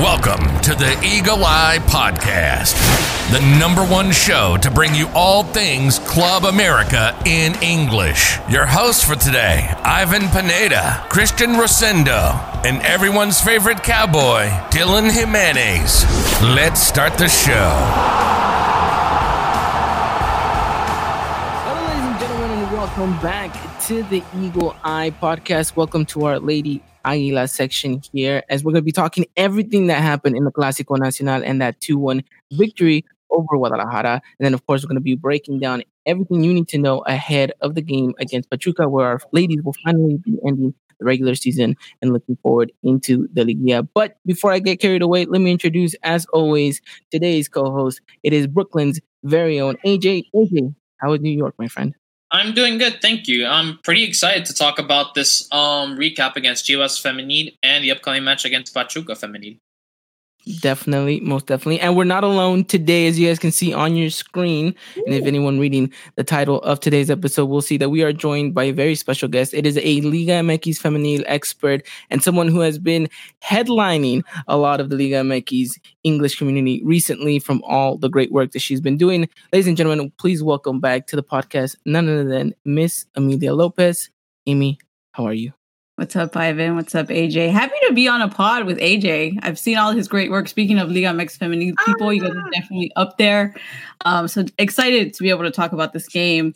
Welcome to the Eagle Eye Podcast, the #1 show to bring you all things Club America in English. Your hosts for today, Ivan Pineda, Christian Rosendo, and everyone's favorite cowboy, Dylan Jimenez. Let's start the show. Hello, ladies and gentlemen, and welcome back to the Eagle Eye Podcast. Welcome to our Lady Aguila section here, as we're going to be talking everything that happened in the Clásico Nacional and that 2-1 victory over Guadalajara. And then, of course, we're going to be breaking down everything you need to know ahead of the game against Pachuca, where our ladies will finally be ending the regular season and looking forward into the Liguilla. But before I get carried away, let me introduce, as always, today's co-host. It is Brooklyn's very own AJ. AJ, how is New York, my friend? I'm doing good, thank you. I'm pretty excited to talk about this recap against Chivas Femenil and the upcoming match against Pachuca Femenil. Definitely, most definitely. And we're not alone today, as you guys can see on your screen. And if anyone reading the title of today's episode will see that we are joined by a very special guest. It is a Liga MX Femenil expert and someone who has been headlining a lot of the Liga MX English community recently from all the great work that she's been doing. Ladies and gentlemen, please welcome back to the podcast none other than Miss Amelia Lopez. Amy, how are you? What's up, Ivan? What's up, AJ? Happy to be on a pod with AJ. I've seen all his great work. Speaking of Liga MX Femenil people, you guys are definitely up there. So excited to be able to talk about this game,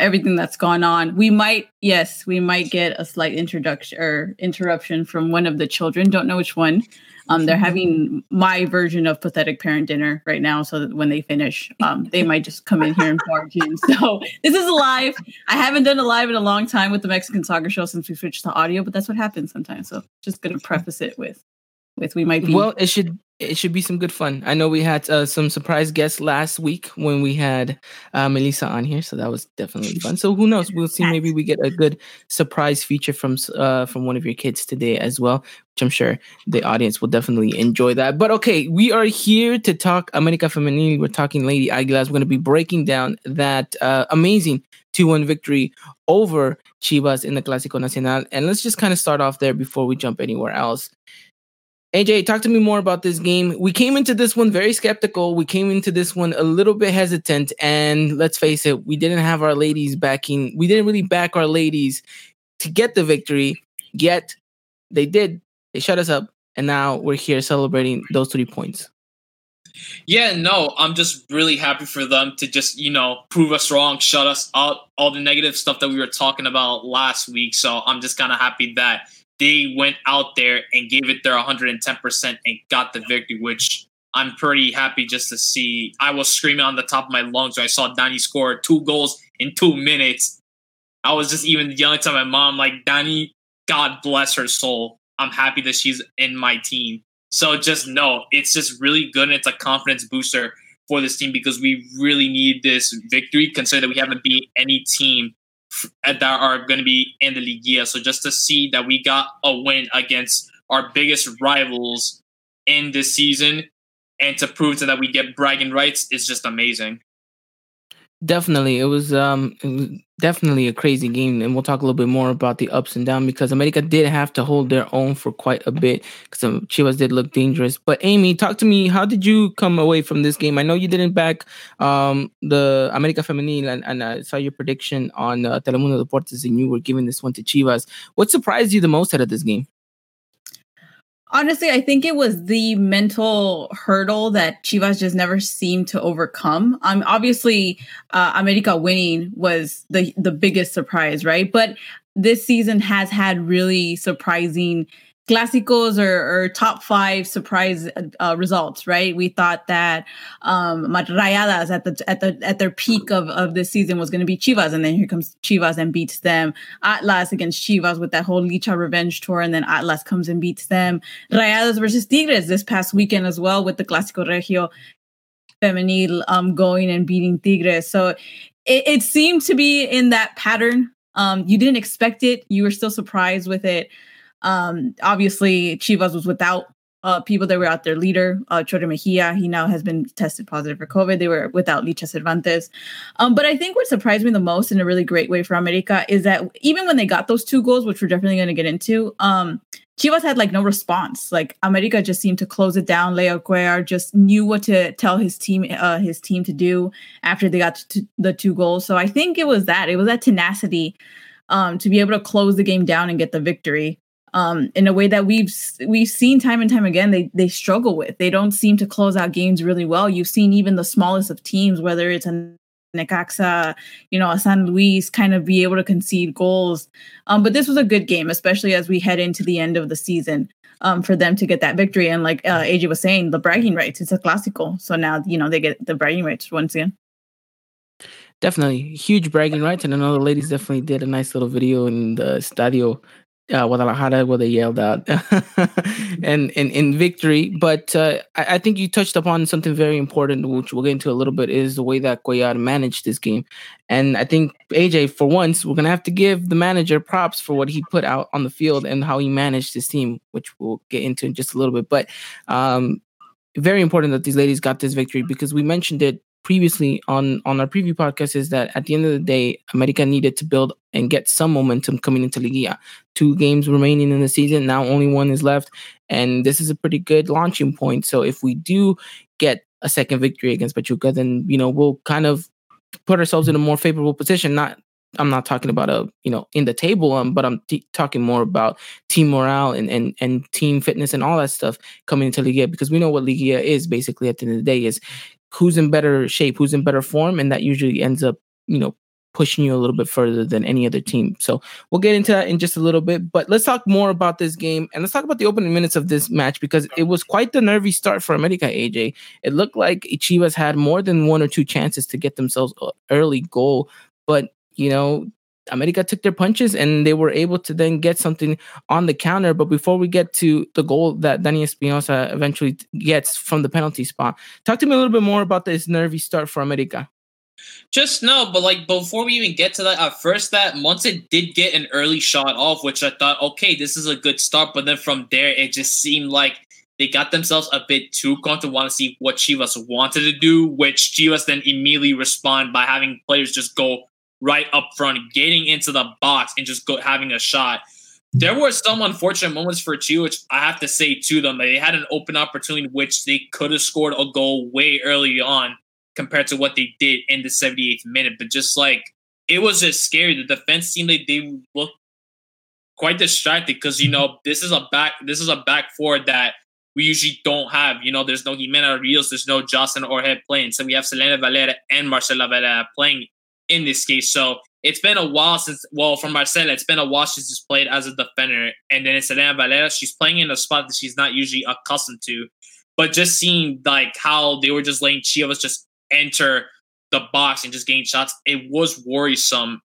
everything that's gone on. We might get a slight introduction or interruption from one of the children. Don't know which one. They're having my version of pathetic parent dinner right now, so that when they finish, they might just come in here and bargain. So this is live. I haven't done a live in a long time with the Mexican Soccer Show since we switched to audio, but that's what happens sometimes. So just going to preface it with we might be. Well, it should be some good fun. I know we had some surprise guests last week when we had Melissa on here, so that was definitely fun. So who knows? We'll see. Maybe we get a good surprise feature from one of your kids today as well, which I'm sure the audience will definitely enjoy that. But okay, we are here to talk America Femenil. We're talking Lady Aguilas. We're going to be breaking down that amazing 2-1 victory over Chivas in the Clásico Nacional. And let's just kind of start off there before we jump anywhere else. AJ, talk to me more about this game. We came into this one very skeptical. We came into this one a little bit hesitant. And let's face it, we didn't have our ladies backing. We didn't really back our ladies to get the victory, yet they did. They shut us up. And now we're here celebrating those 3 points. Yeah, no, I'm just really happy for them to just, prove us wrong, shut us out, all the negative stuff that we were talking about last week. So I'm just kind of happy that they went out there and gave it their 110% and got the victory, which I'm pretty happy just to see. I was screaming on the top of my lungs when I saw Dani score 2 goals in 2 minutes. I was just even yelling to my mom, like, Dani, God bless her soul. I'm happy that she's in my team. So it's just really good. And it's a confidence booster for this team because we really need this victory, considering that we haven't beat any team that are going to be in the Liguilla. So just to see that we got a win against our biggest rivals in this season and to prove to that we get bragging rights is just amazing. Definitely. It was definitely a crazy game, and we'll talk a little bit more about the ups and downs because America did have to hold their own for quite a bit because Chivas did look dangerous. But Amy, talk to me. How did you come away from this game? I know you didn't back the America Femenil, and I saw your prediction on Telemundo Deportes, and you were giving this one to Chivas. What surprised you the most out of this game? Honestly, I think it was the mental hurdle that Chivas just never seemed to overcome. Obviously, America winning was the biggest surprise, right? But this season has had really surprising Clásicos or top 5 surprise results, right? We thought that Rayadas at their peak of this season was going to be Chivas, and then here comes Chivas and beats them. Atlas against Chivas with that whole Licha revenge tour, and then Atlas comes and beats them. Rayadas versus Tigres this past weekend as well with the Clásico Regio Femenil going and beating Tigres. So it seemed to be in that pattern. You didn't expect it. You were still surprised with it. Obviously, Chivas was without people. They were out their leader, Chorda Mejia. He now has been tested positive for COVID. They were without Licha Cervantes. But I think what surprised me the most in a really great way for America is that even when they got those 2 goals, which we're definitely going to get into, Chivas had like no response. Like America just seemed to close it down. Leo Cuéllar just knew what to tell his team to do after they got to the two goals. So I think it was that tenacity to be able to close the game down and get the victory in a way that we've seen time and time again. They struggle with. They don't seem to close out games really well. You've seen even the smallest of teams, whether it's a Necaxa, a San Luis, kind of be able to concede goals. But this was a good game, especially as we head into the end of the season, for them to get that victory. And like AJ was saying, the bragging rights, it's a Clásico. So now, they get the bragging rights once again. Definitely. Huge bragging rights. And I know the ladies definitely did a nice little video in the Estadio Guadalajara where they yelled out and in victory. But I think you touched upon something very important, which we'll get into a little bit, is the way that Cuéllar managed this game. And I think, AJ, for once, we're going to have to give the manager props for what he put out on the field and how he managed his team, which we'll get into in just a little bit. But very important that these ladies got this victory, because we mentioned it previously on our preview podcast, is that at the end of the day, America needed to build and get some momentum coming into Liguilla. 2 games remaining in the season. Now only 1 is left. And this is a pretty good launching point. So if we do get a second victory against Pachuca, then, we'll kind of put ourselves in a more favorable position. I'm not talking about in the table, but I'm talking more about team morale and team fitness and all that stuff coming into Liguilla, because we know what Liguilla is basically at the end of the day is who's in better shape, who's in better form, and that usually ends up, pushing you a little bit further than any other team. So we'll get into that in just a little bit, but let's talk more about this game and let's talk about the opening minutes of this match, because it was quite the nervy start for America, AJ. It looked like Chivas had more than 1 or 2 chances to get themselves an early goal, but, America took their punches and they were able to then get something on the counter. But before we get to the goal that Dani Espinosa eventually gets from the penalty spot, talk to me a little bit more about this nervy start for America. Before we even get to that, at first that Montse did get an early shot off, which I thought, okay, this is a good start. But then from there, it just seemed like they got themselves a bit too comfortable, want to see what Chivas wanted to do, which Chivas then immediately respond by having players just go right up front, getting into the box and just having a shot. There were some unfortunate moments for Chivas, which I have to say to them, they had an open opportunity which they could have scored a goal way early on compared to what they did in the 78th minute. But just it was just scary. The defense seemed like they looked quite distracted because, this is a back four that we usually don't have. There's no Jimena Rios, there's no Justin Orhead playing. So we have Selena Valera and Marcela Valera playing in this case. So it's been a while since she's played as a defender. And then it's Selena Valera. She's playing in a spot that she's not usually accustomed to. But just seeing how they were just letting Chivas just enter the box and just gain shots, it was worrisome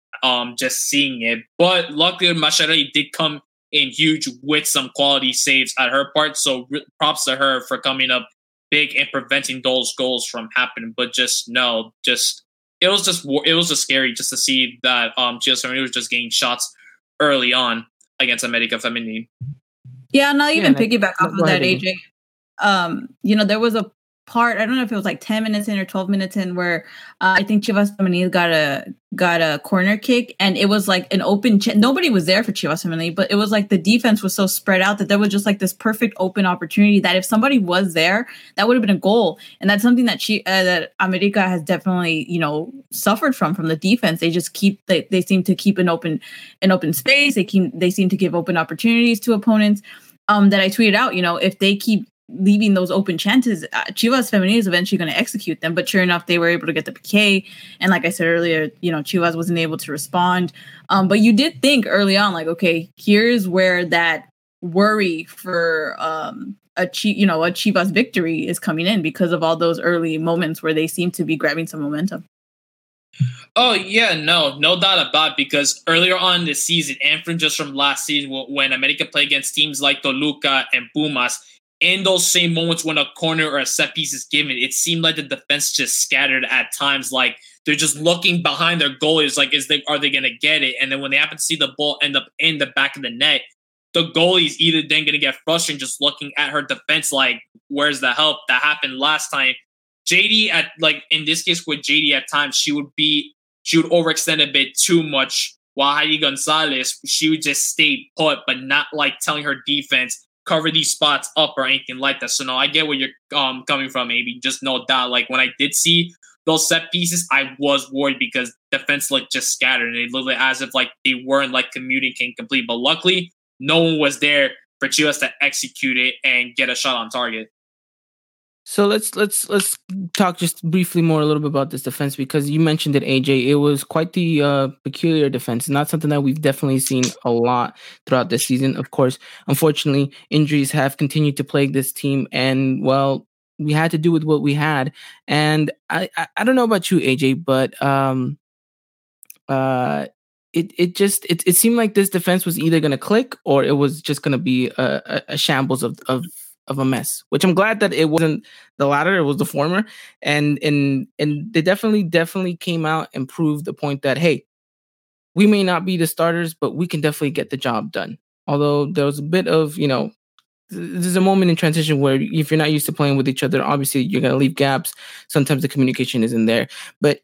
just seeing it. But luckily, Masciarelli did come in huge with some quality saves at her part. So props to her for coming up big and preventing those goals from happening. But it was just scary just to see that Chivas Femenil was just getting shots early on against America Femenil. Yeah, and I'll even piggyback off of that, AJ. There was a part, I don't know if it was 10 minutes in or 12 minutes in, where I think Chivas Femenil got a corner kick, and it was an open nobody was there for Chivas Femenil, but it was the defense was so spread out that there was just this perfect open opportunity that if somebody was there, that would have been a goal. And that's something that that America has definitely suffered from the defense. They just they seem to keep an open space. They seem to give open opportunities to opponents. That I tweeted out, if they keep leaving those open chances, Chivas Femenil is eventually going to execute them. But sure enough, they were able to get the PK. And like I said earlier, Chivas wasn't able to respond. But you did think early on, okay, here's where that worry for a Chivas victory is coming in, because of all those early moments where they seem to be grabbing some momentum. Oh, yeah, no doubt about it, because earlier on this season, and from last season, when America played against teams like Toluca and Pumas, in those same moments when a corner or a set piece is given, it seemed like the defense just scattered at times. They're just looking behind their goalies, are they going to get it? And then when they happen to see the ball end up in the back of the net, the goalie's either then going to get frustrated just looking at her defense where's the help? That happened last time. JD, in this case with JD, at times she would overextend a bit too much Wahari Gonzalez, she would just stay put, but not like telling her defense, cover these spots up or anything like that. So no, I get where you're coming from, maybe. Just no doubt. Like when I did see those set pieces, I was worried because defense looked just scattered. And it looked as if like they weren't like communicating complete. But luckily, no one was there for Chivas to execute it and get a shot on target. So let's talk just briefly more a little bit about this defense, because you mentioned it, AJ. It was quite the peculiar defense, not something that we've definitely seen a lot throughout this season. Of course, unfortunately, injuries have continued to plague this team, and well, we had to do with what we had. And I don't know about you, AJ, but it seemed like this defense was either going to click or it was just going to be a shambles of a mess, which I'm glad that it wasn't the latter, it was the former. And they definitely came out and proved the point that, hey, we may not be the starters, but we can definitely get the job done. Although there was a bit of, you know, there's a moment in transition where if you're not used to playing with each other, obviously you're going to leave gaps. Sometimes the communication isn't there. But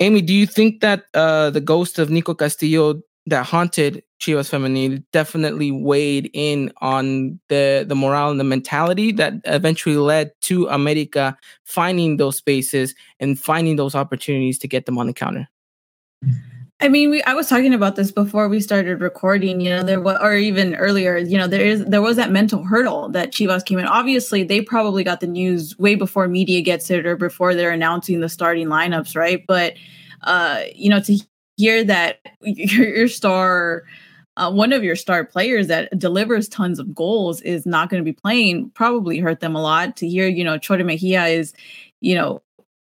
Amy, do you think that the ghost of Nico Castillo that haunted Chivas Femenil definitely weighed in on the morale and the mentality that eventually led to America finding those spaces and finding those opportunities to get them on the counter? I mean, I was talking about this before we started recording, you know, or even earlier, you know, there was that mental hurdle that Chivas came in. Obviously, they probably got the news way before media gets it or before they're announcing the starting lineups, right? But, you know, to hear that your star, one of your star players that delivers tons of goals is not going to be playing probably hurt them a lot. To hear, you know, Chorda Mejia is, you know,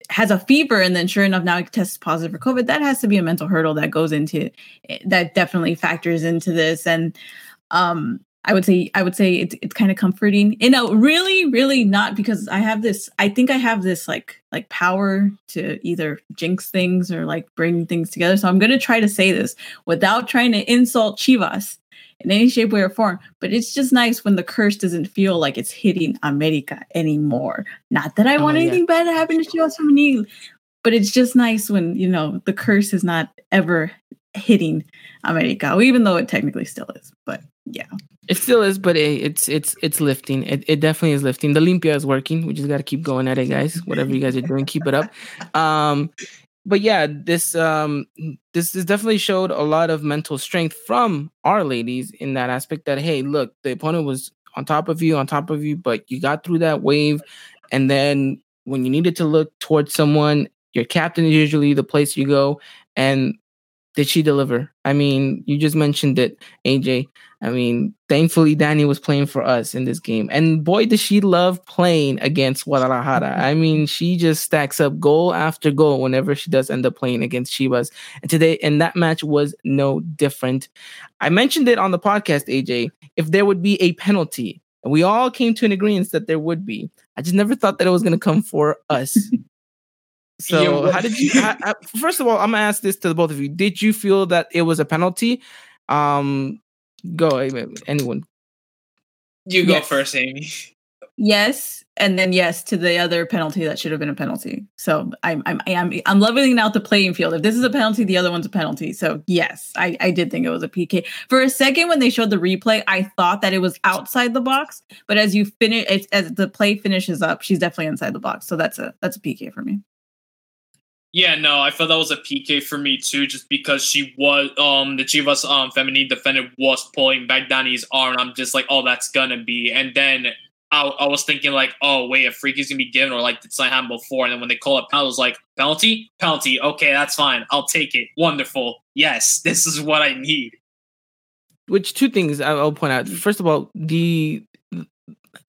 has a fever and then sure enough now he tests positive for COVID. That has to be a mental hurdle that goes into that, definitely factors into this. And I would say it's kind of comforting, you know, really, really not, because I think I have this like power to either jinx things or like bring things together. So I'm going to try to say this without trying to insult Chivas in any shape, way, or form, but it's just nice when the curse doesn't feel like it's hitting America anymore. Not that I want anything bad to happen to Chivas Femenil, but it's just nice when, you know, the curse is not ever hitting America, even though it technically still is. But yeah, it still is, but it's lifting. It definitely is lifting. The Limpia is working. We just got to keep going at it, guys. Whatever you guys are doing, keep it up. But yeah, this definitely showed a lot of mental strength from our ladies in that aspect that, hey, look, the opponent was on top of you, but you got through that wave. And then when you needed to look towards someone, your captain is usually the place you go. And did she deliver? I mean, you just mentioned it, AJ. I mean, thankfully, Dani was playing for us in this game. And boy, does she love playing against Guadalajara. I mean, she just stacks up goal after goal whenever she does end up playing against Chivas. And today, and that match was no different. I mentioned it on the podcast, AJ, if there would be a penalty. And we all came to an agreement that there would be. I just never thought that it was going to come for us. So how did you, first of all, I'm going to ask this to the both of you. Did you feel that it was a penalty? Go, anyone. You go first, Amy. Yes, and then yes to the other penalty that should have been a penalty. So I'm leveling out the playing field. If this is a penalty, the other one's a penalty. So yes, I did think it was a PK. For a second, when they showed the replay, I thought that it was outside the box. But as you finish, as the play finishes up, she's definitely inside the box. So that's a PK for me. Yeah, no, I felt that was a PK for me too, just because she was the Chivas Femenil defender was pulling back Dani's arm. I'm just like, oh, that's gonna be. And then I was thinking like, oh wait, a freak is gonna be given, or like did something happen before? And then when they call a penalty, I was like, penalty, okay, that's fine, I'll take it. Wonderful, yes, this is what I need. Which two things I'll point out. First of all,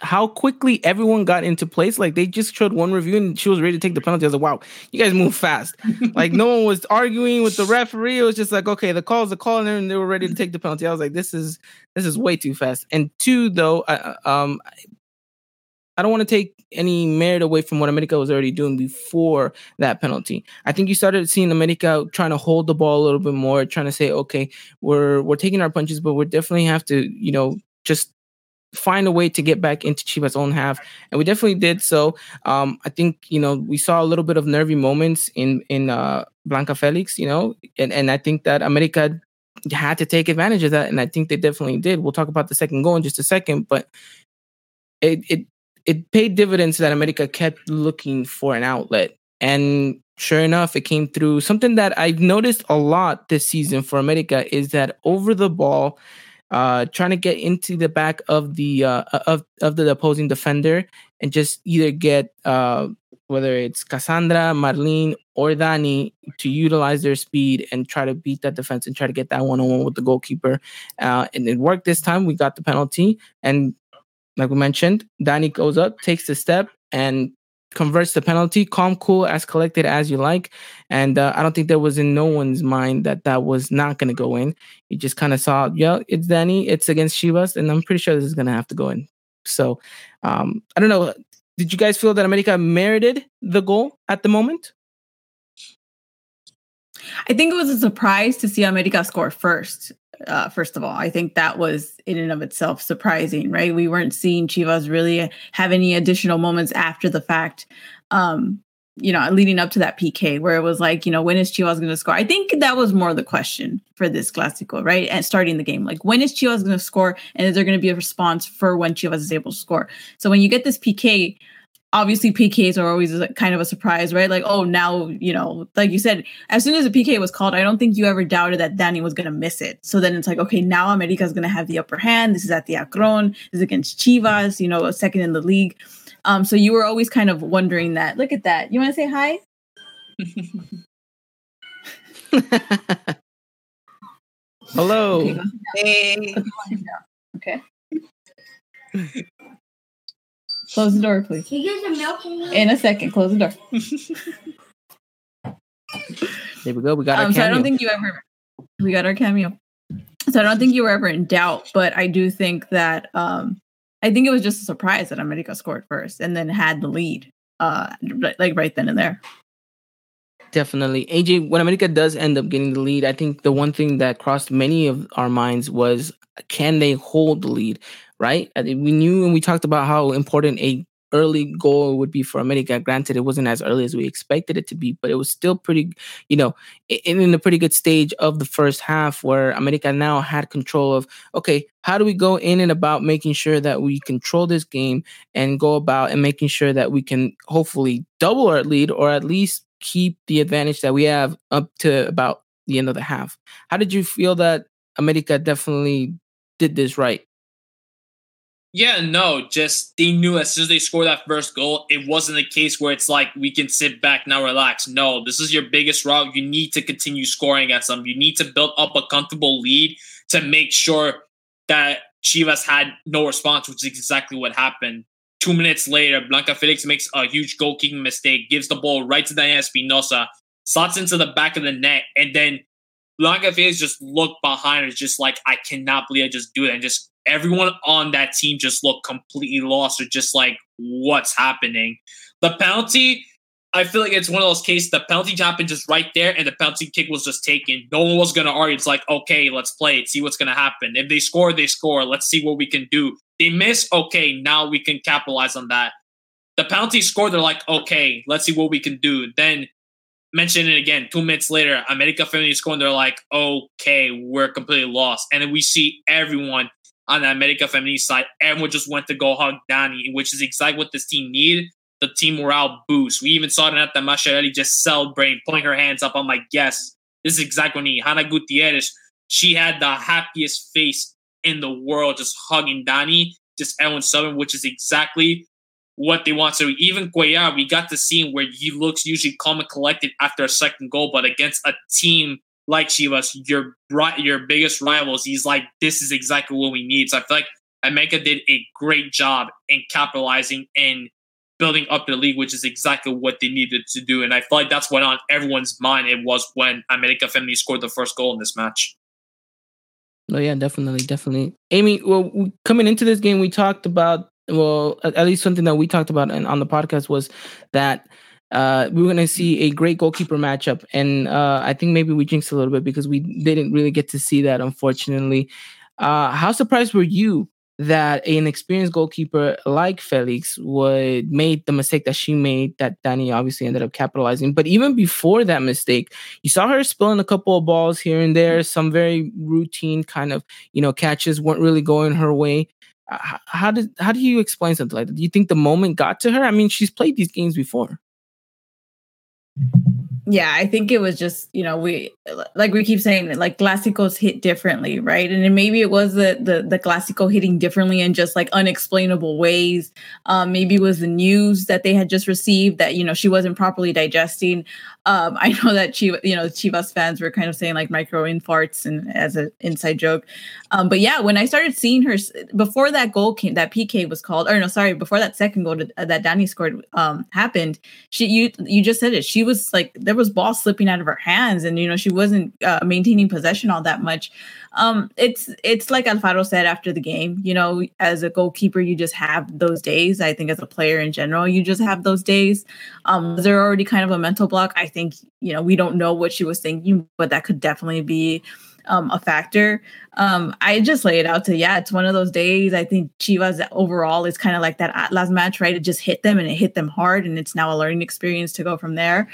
how quickly everyone got into place. Like, they just showed one review and she was ready to take the penalty. I was like, wow, you guys move fast. Like, no one was arguing with the referee. It was just like, okay, the call is the call, and then they were ready to take the penalty. I was like, this is way too fast. And two, though, I don't want to take any merit away from what America was already doing before that penalty. I think you started seeing America trying to hold the ball a little bit more, trying to say, okay, we're taking our punches, but we definitely have to, you know, just find a way to get back into Chivas' own half. And we definitely did so. I think, you know, we saw a little bit of nervy moments in Blanca Felix, you know, and I think that America had to take advantage of that, and I think they definitely did. We'll talk about the second goal in just a second, but it paid dividends that America kept looking for an outlet, and sure enough, it came through. Something that I've noticed a lot this season for America is that over the ball, trying to get into the back of the of the opposing defender and just either get whether it's Cassandra, Marlene, or Dani to utilize their speed and try to beat that defense and try to get that one-on-one with the goalkeeper. And it worked this time. We got the penalty. And like we mentioned, Dani goes up, takes the step, and converts the penalty. Calm, cool, as collected as you like. And I don't think there was in no one's mind that was not going to go in. You just kind of saw, yeah, it's Dani. It's against Chivas. And I'm pretty sure this is going to have to go in. So I don't know. Did you guys feel that America merited the goal at the moment? I think it was a surprise to see America score first. First of all, I think that was in and of itself surprising, right? We weren't seeing Chivas really have any additional moments after the fact, leading up to that PK where it was like, when is Chivas going to score? I think that was more the question for this Clásico, right? And starting the game, like, when is Chivas going to score? And is there going to be a response for when Chivas is able to score? So when you get this PK, obviously PKs are always kind of a surprise, right? Like, oh, now, like you said, as soon as the PK was called, I don't think you ever doubted that Dani was going to miss it. So then it's like, okay, now America is going to have the upper hand. This is at the Akron. This is against Chivas, second in the league. So you were always kind of wondering that. Look at that. You want to say hi? Hello. Okay, hey. Okay. Close the door, please. Can you get some milk in a second? Close the door. There we go. We got our cameo. So I don't think you ever... We got our cameo. So I don't think you were ever in doubt, but I do think that... I think it was just a surprise that America scored first and then had the lead, right then and there. Definitely. AJ, when America does end up getting the lead, I think the one thing that crossed many of our minds was, can they hold the lead, right? I mean, we knew and we talked about how important a early goal would be for America. Granted, it wasn't as early as we expected it to be, but it was still pretty, in a pretty good stage of the first half where America now had control of, okay, how do we go in and about making sure that we control this game and go about and making sure that we can hopefully double our lead or at least keep the advantage that we have up to about the end of the half. How did you feel that America definitely did this right? Yeah, no, just they knew as soon as they scored that first goal, it wasn't a case where it's like, we can sit back now, relax. No, this is your biggest route. You need to continue scoring at some. You need to build up a comfortable lead to make sure that Chivas had no response, which is exactly what happened. 2 minutes later, Blanca Felix makes a huge goal-kicking mistake, gives the ball right to Dani Espinosa, slots into the back of the net, and then Blanca Felix just looked behind her, just like, I cannot believe I just do that, and just everyone on that team just looked completely lost or just like, what's happening? The penalty, I feel like it's one of those cases, the penalty happened just right there and the penalty kick was just taken. No one was going to argue. It's like, okay, let's play it, see what's going to happen. If they score, they score. Let's see what we can do. They miss, okay, now we can capitalize on that. The penalty scored, they're like, okay, let's see what we can do. Then, mention it again, 2 minutes later, America Femenil scored, they're like, okay, we're completely lost. And then we see everyone on the America Femenil side, everyone just went to go hug Dani, which is exactly what this team needed. The team morale boost. We even saw Renata Masciarelli just celebrating, putting her hands up. I'm like, yes, this is exactly what we need. Hannah Gutierrez, she had the happiest face in the world, just hugging Dani, just everyone celebrating, which is exactly what they want. So even Cuellar, we got to see him where he looks usually calm and collected after a second goal, but against a team like Chivas, your biggest rivals, he's like, this is exactly what we need. So I feel like America did a great job in capitalizing and building up the league, which is exactly what they needed to do. And I feel like that's what on everyone's mind it was when America Femenil scored the first goal in this match. Oh, yeah, definitely. Amy, well, coming into this game, we talked about, well, at least something that we talked about on the podcast was that we were going to see a great goalkeeper matchup. And I think maybe we jinxed a little bit because we didn't really get to see that, unfortunately. How surprised were you that an experienced goalkeeper like Felix would make the mistake that she made, that Dani obviously ended up capitalizing. But even before that mistake, you saw her spilling a couple of balls here and there. Some very routine kind of, you know, catches weren't really going her way. How do you explain something like that? Do you think the moment got to her? I mean, she's played these games before. Yeah, I think it was just, you know, we keep saying that, like, Clásicos hit differently, right? And then maybe it was the Clásico hitting differently in just, like, unexplainable ways. Maybe it was the news that they had just received that, you know, she wasn't properly digesting. I know that, Chivas fans were kind of saying, like, micro-infarts and as an inside joke. But, yeah, when I started seeing her, before that goal came, that PK was called, or no, sorry, before that second goal that Dani scored happened, you just said it. She was, like, there was ball slipping out of her hands, and you know she wasn't maintaining possession all that much. It's like Alfaro said after the game, you know, as a goalkeeper you just have those days. I think as a player in general you just have those days. Was there already kind of a mental block? I think, you know, we don't know what she was thinking, but that could definitely be a factor. I just lay it out to, yeah, it's one of those days. I think Chivas overall is kind of like that Atlas match, right? It just hit them, and it hit them hard, and it's now a learning experience to go from there.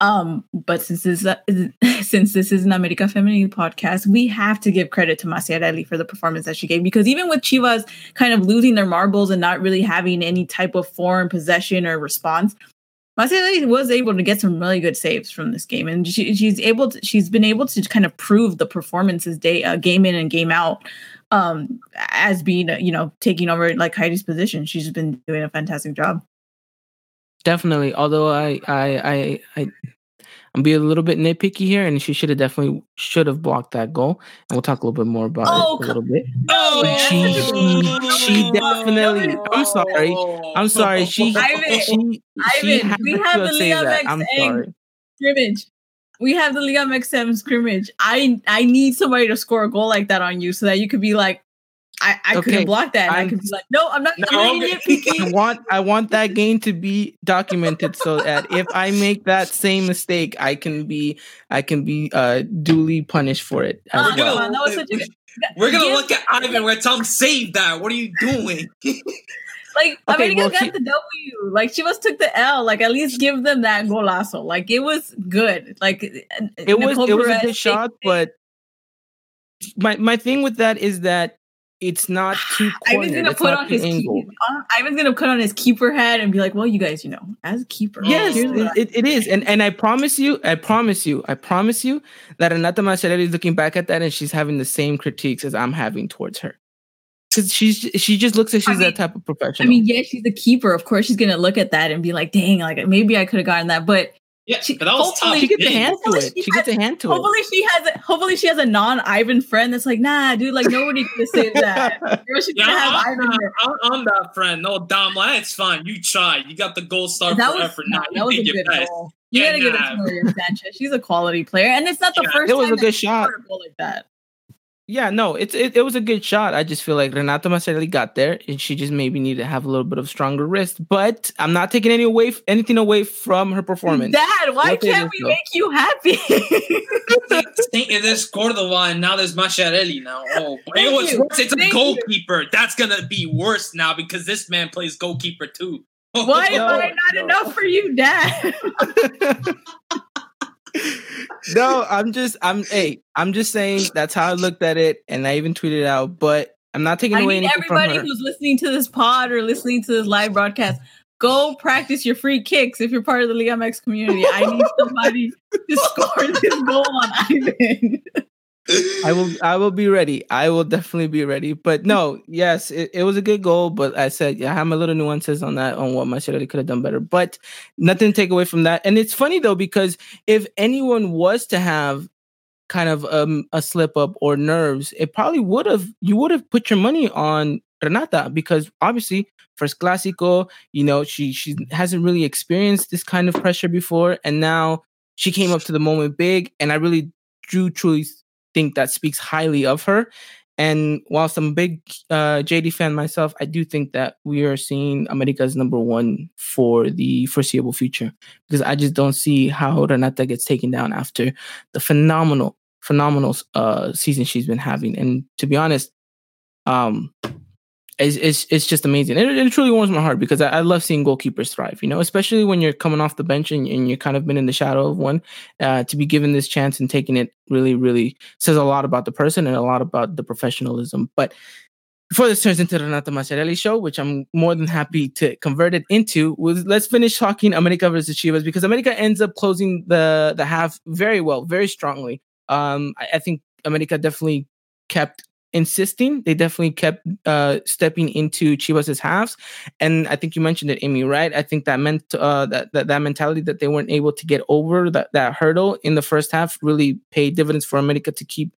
But since this is an America Femenil podcast, we have to give credit to Masciarelli for the performance that she gave, because even with Chivas kind of losing their marbles and not really having any type of form, possession, or response, Masciarelli was able to get some really good saves from this game, and she's been able to kind of prove the performances game in and game out as being, you know, taking over like Heidi's position. She's been doing a fantastic job. Definitely, although I'm being a little bit nitpicky here, and she should have blocked that goal, and we'll talk a little bit more about it a little bit. She definitely. I'm sorry. Ivan, we have the Liga MX scrimmage. We have the Liga MX scrimmage. I need somebody to score a goal like that on you, so that you could be like, I couldn't block that. I could be like, no, I'm not. I want that game to be documented so that if I make that same mistake, I can be duly punished for it. We're gonna look at Ivan. We're telling him save that. What are you doing? Like, okay, America got the W. Like, Chivas took the L. Like, at least give them that golazo. Like, it was good. Like, it was a good shot, but my thing with that is that it's not too cornered. Ivan's gonna put on his keeper hat and be like, "Well, you guys, you know, as a keeper, yes, it is." And I promise you that Renata Masciarelli is looking back at that and she's having the same critiques as I'm having towards her, because she just looks like she's that type of professional. I mean, yeah, she's a keeper. Of course, she's gonna look at that and be like, "Dang, like maybe I could have gotten that," but. Yeah, but hopefully she gets a hand to it. Hopefully she has a non-Ivan friend that's like, nah, dude, like nobody can say that. I'm that friend. No, Dom, that's fine. You tried. You got the gold star for effort. That was a good goal. You gotta give it to Maria Sanchez. She's a quality player, and it's not the first. It was a good shot. Like that. Yeah, no, it was a good shot. I just feel like Renata Masciarelli got there, and she just maybe needed to have a little bit of stronger wrist. But I'm not taking anything away from her performance. Dad, why can't we make you happy? There's Cordova, and now there's Masciarelli now. Oh, it was worse. It's a goalkeeper. That's gonna be worse now because this man plays goalkeeper too. Why am I not enough for you, Dad? No, I'm just saying that's how I looked at it, and I even tweeted it out, but I'm not taking away anything from her. Everybody who's listening to this pod or listening to this live broadcast, go practice your free kicks if you're part of the Liga MX community. I need somebody to score this goal on Ivan. I will be ready. I will definitely be ready. But no, yes, it was a good goal. But I said, yeah, I have my little nuances on that, on what Masciarelli could have done better. But nothing to take away from that. And it's funny, though, because if anyone was to have kind of a slip up or nerves, it probably would have put your money on Renata, because obviously first Clásico, you know, she hasn't really experienced this kind of pressure before. And now she came up to the moment big. And I really truly think that speaks highly of her. And whilst I'm a big JD fan myself, I do think that we are seeing America's number one for the foreseeable future, because I just don't see how Renata gets taken down after the phenomenal season she's been having. And to be honest, It's just amazing. It truly warms my heart because I love seeing goalkeepers thrive, you know, especially when you're coming off the bench and you're kind of been in the shadow of one. To be given this chance and taking it really, really says a lot about the person and a lot about the professionalism. But before this turns into the Renata Masciarelli show, which I'm more than happy to convert it into, let's finish talking America versus Chivas, because America ends up closing the half very well, very strongly. I think America definitely kept insisting. They definitely kept stepping into Chivas' halves, and I think you mentioned it, Amy, right? I think that meant that mentality that they weren't able to get over that hurdle in the first half really paid dividends for America to keep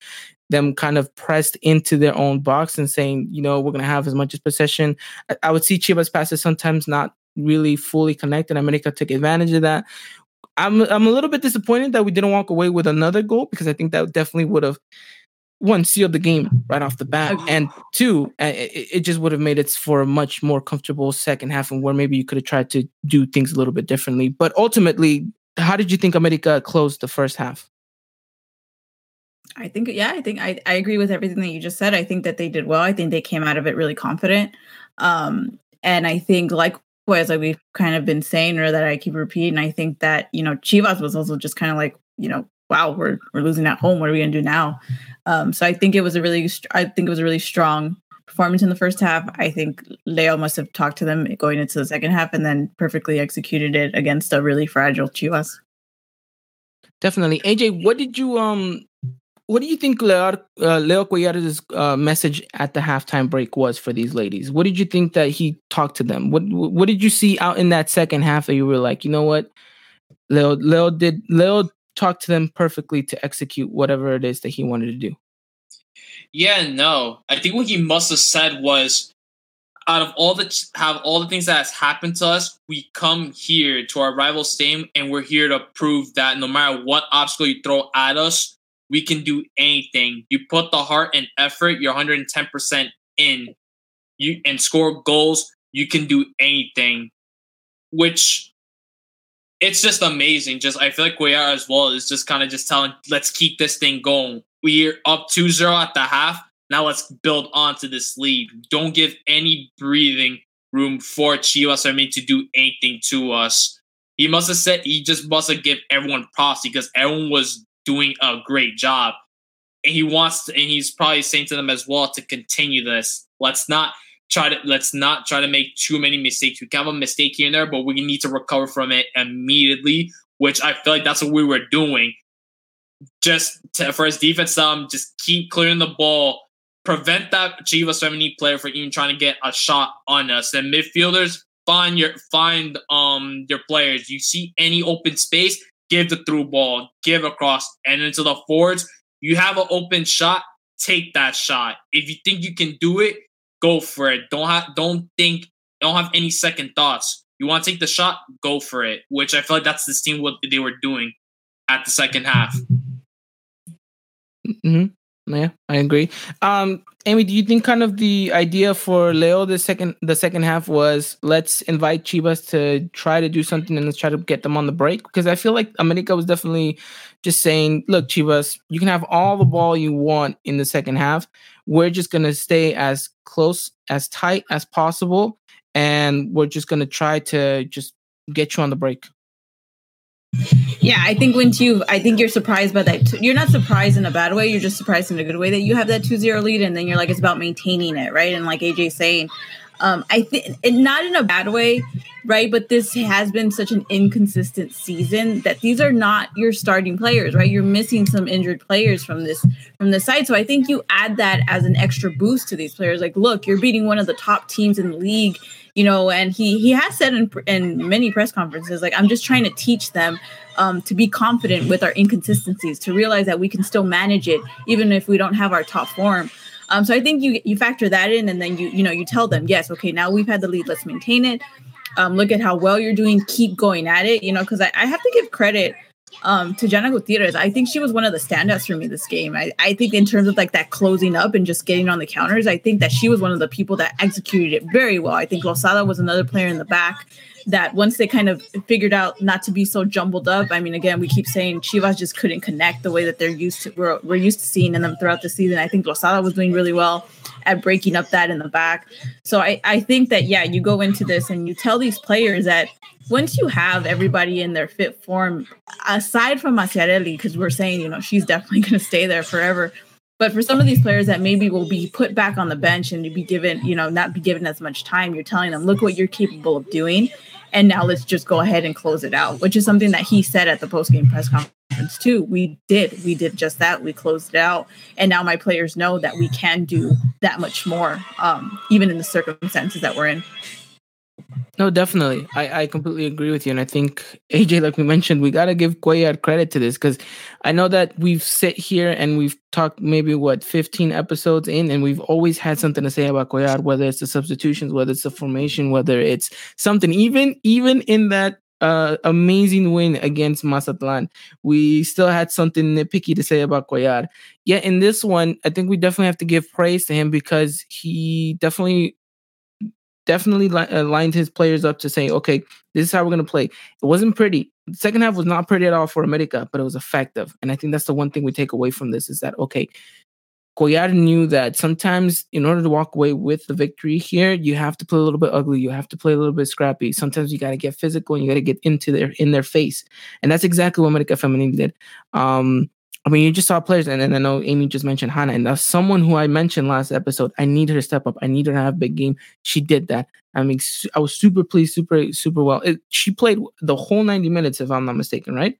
them kind of pressed into their own box and saying, you know, we're going to have as much as possession. I would see Chivas passes sometimes not really fully connected. America took advantage of that. I'm a little bit disappointed that we didn't walk away with another goal, because I think that definitely would have, one, sealed the game right off the bat, and two, it just would have made it for a much more comfortable second half, and where maybe you could have tried to do things a little bit differently. But ultimately, how did you think America closed the first half? I agree with everything that you just said. I think that they did well. I think they came out of it really confident. And I think, like we've kind of been saying, or that I keep repeating, I think that, you know, Chivas was also just kind of like, you know, wow, we're losing at home. What are we going to do now? So I think it was a really strong performance in the first half. I think Leo must have talked to them going into the second half, and then perfectly executed it against a really fragile Chivas. Definitely. AJ, what do you think Leo Cuellar's message at the halftime break was for these ladies? What did you think that he talked to them? What did you see out in that second half that you were like, you know what, Leo talk to them perfectly to execute whatever it is that he wanted to do? Yeah, no. I think what he must have said was, out of all the things that has happened to us, we come here to our rival stadium, and we're here to prove that no matter what obstacle you throw at us, we can do anything. You put the heart and effort, you're 110% in, you and score goals, you can do anything. Which, it's just amazing. Just, I feel like Cuellar as well is just kind of just telling, let's keep this thing going. We're up 2-0 at the half. Now let's build onto this lead. Don't give any breathing room for Chivas or me to do anything to us. He must have said, he just must have given everyone props, because everyone was doing a great job. And he's probably saying to them as well to continue this. Let's not try to make too many mistakes. We can have a mistake here and there, but we need to recover from it immediately, which I feel like that's what we were doing. For his defense, just keep clearing the ball, prevent that Chivas Femenil player from even trying to get a shot on us. And midfielders, find your players. You see any open space, give the through ball, give across, and into the forwards. You have an open shot, take that shot. If you think you can do it, go for it. Don't have any second thoughts. You want to take the shot, go for it. Which I feel like that's the team what they were doing at the second half. Mm-hmm. Yeah, I agree. Amy, do you think kind of the idea for Leo the second half was, let's invite Chivas to try to do something and let's try to get them on the break? Because I feel like America was definitely just saying, look, Chivas, you can have all the ball you want in the second half. We're just going to stay as close, as tight as possible, and we're just going to try to just get you on the break. Yeah, I think you're surprised by that. You're not surprised in a bad way. You're just surprised in a good way that you have that 2-0 lead, and then you're like, it's about maintaining it, right? And like AJ's saying, I think not in a bad way, right? But this has been such an inconsistent season that these are not your starting players, right? You're missing some injured players from this side. So I think you add that as an extra boost to these players. Like, look, you're beating one of the top teams in the league, you know, and he has said in many press conferences, like, I'm just trying to teach them to be confident with our inconsistencies, to realize that we can still manage it, even if we don't have our top form. So I think you factor that in, and then you tell them, yes, okay, now we've had the lead, let's maintain it. Look at how well you're doing, keep going at it, you know, because I have to give credit to Jana Gutierrez. I think she was one of the standouts for me this game. I think in terms of like that closing up and just getting on the counters, I think that she was one of the people that executed it very well. I think Losada was another player in the back that once they kind of figured out not to be so jumbled up. I mean, again, we keep saying Chivas just couldn't connect the way that we're used to seeing in them throughout the season. I think Losada was doing really well. at breaking up that in the back. So I think that, yeah, you go into this and you tell these players that once you have everybody in their fit form, aside from Masciarelli, because we're saying, you know, she's definitely going to stay there forever. But for some of these players that maybe will be put back on the bench and to be given, you know, not be given as much time, you're telling them, look what you're capable of doing. And now let's just go ahead and close it out, which is something that he said at the post-game press conference too. We did just that. We closed it out. And now my players know that we can do that much more, even in the circumstances that we're in. No, definitely. I completely agree with you. And I think, AJ, like we mentioned, we got to give Cuéllar credit to this, because I know that we've sit here and we've talked maybe, 15 episodes in, and we've always had something to say about Cuéllar, whether it's the substitutions, whether it's the formation, whether it's something. Even in that amazing win against Mazatlán, we still had something nitpicky to say about Cuéllar. Yet in this one, I think we definitely have to give praise to him, because he definitely lined his players up to say, okay, this is how we're going to play. It wasn't pretty. The second half was not pretty at all for America, but it was effective. And I think that's the one thing we take away from this, is that, okay, Cuéllar knew that sometimes in order to walk away with the victory here, you have to play a little bit ugly. You have to play a little bit scrappy. Sometimes you got to get physical and you got to get into in their face. And that's exactly what America Femenil did. I mean, you just saw players, and I know Amy just mentioned Hannah, and that's someone who I mentioned last episode. I need her to step up. I need her to have a big game. She did that. I mean, I was super pleased, super, super well. She played the whole 90 minutes, if I'm not mistaken, right?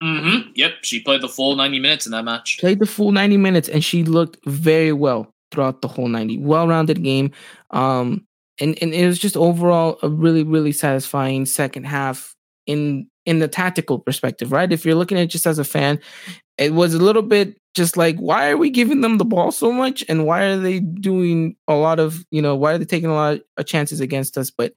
Mm-hmm. Yep, she played the full 90 minutes in that match. Played the full 90 minutes, and she looked very well throughout the whole 90. Well-rounded game. And it was just overall a really, really satisfying second half in the tactical perspective, right? If you're looking at it just as a fan, it was a little bit just like, why are we giving them the ball so much? And why are they doing a lot of, you know, why are they taking a lot of chances against us? But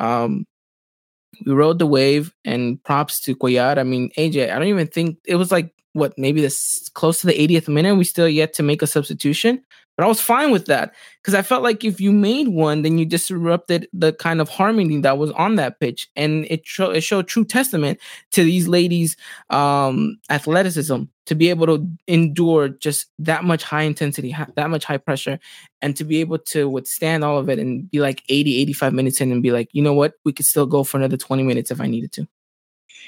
we rode the wave, and props to Cuéllar. I mean, AJ, I don't even think it was like, maybe this close to the 80th minute. We still yet to make a substitution, but I was fine with that, because I felt like if you made one, then you disrupted the kind of harmony that was on that pitch. And it showed true testament to these ladies' athleticism, to be able to endure just that much high intensity, that much high pressure, and to be able to withstand all of it and be like 80, 85 minutes in and be like, you know what, we could still go for another 20 minutes if I needed to.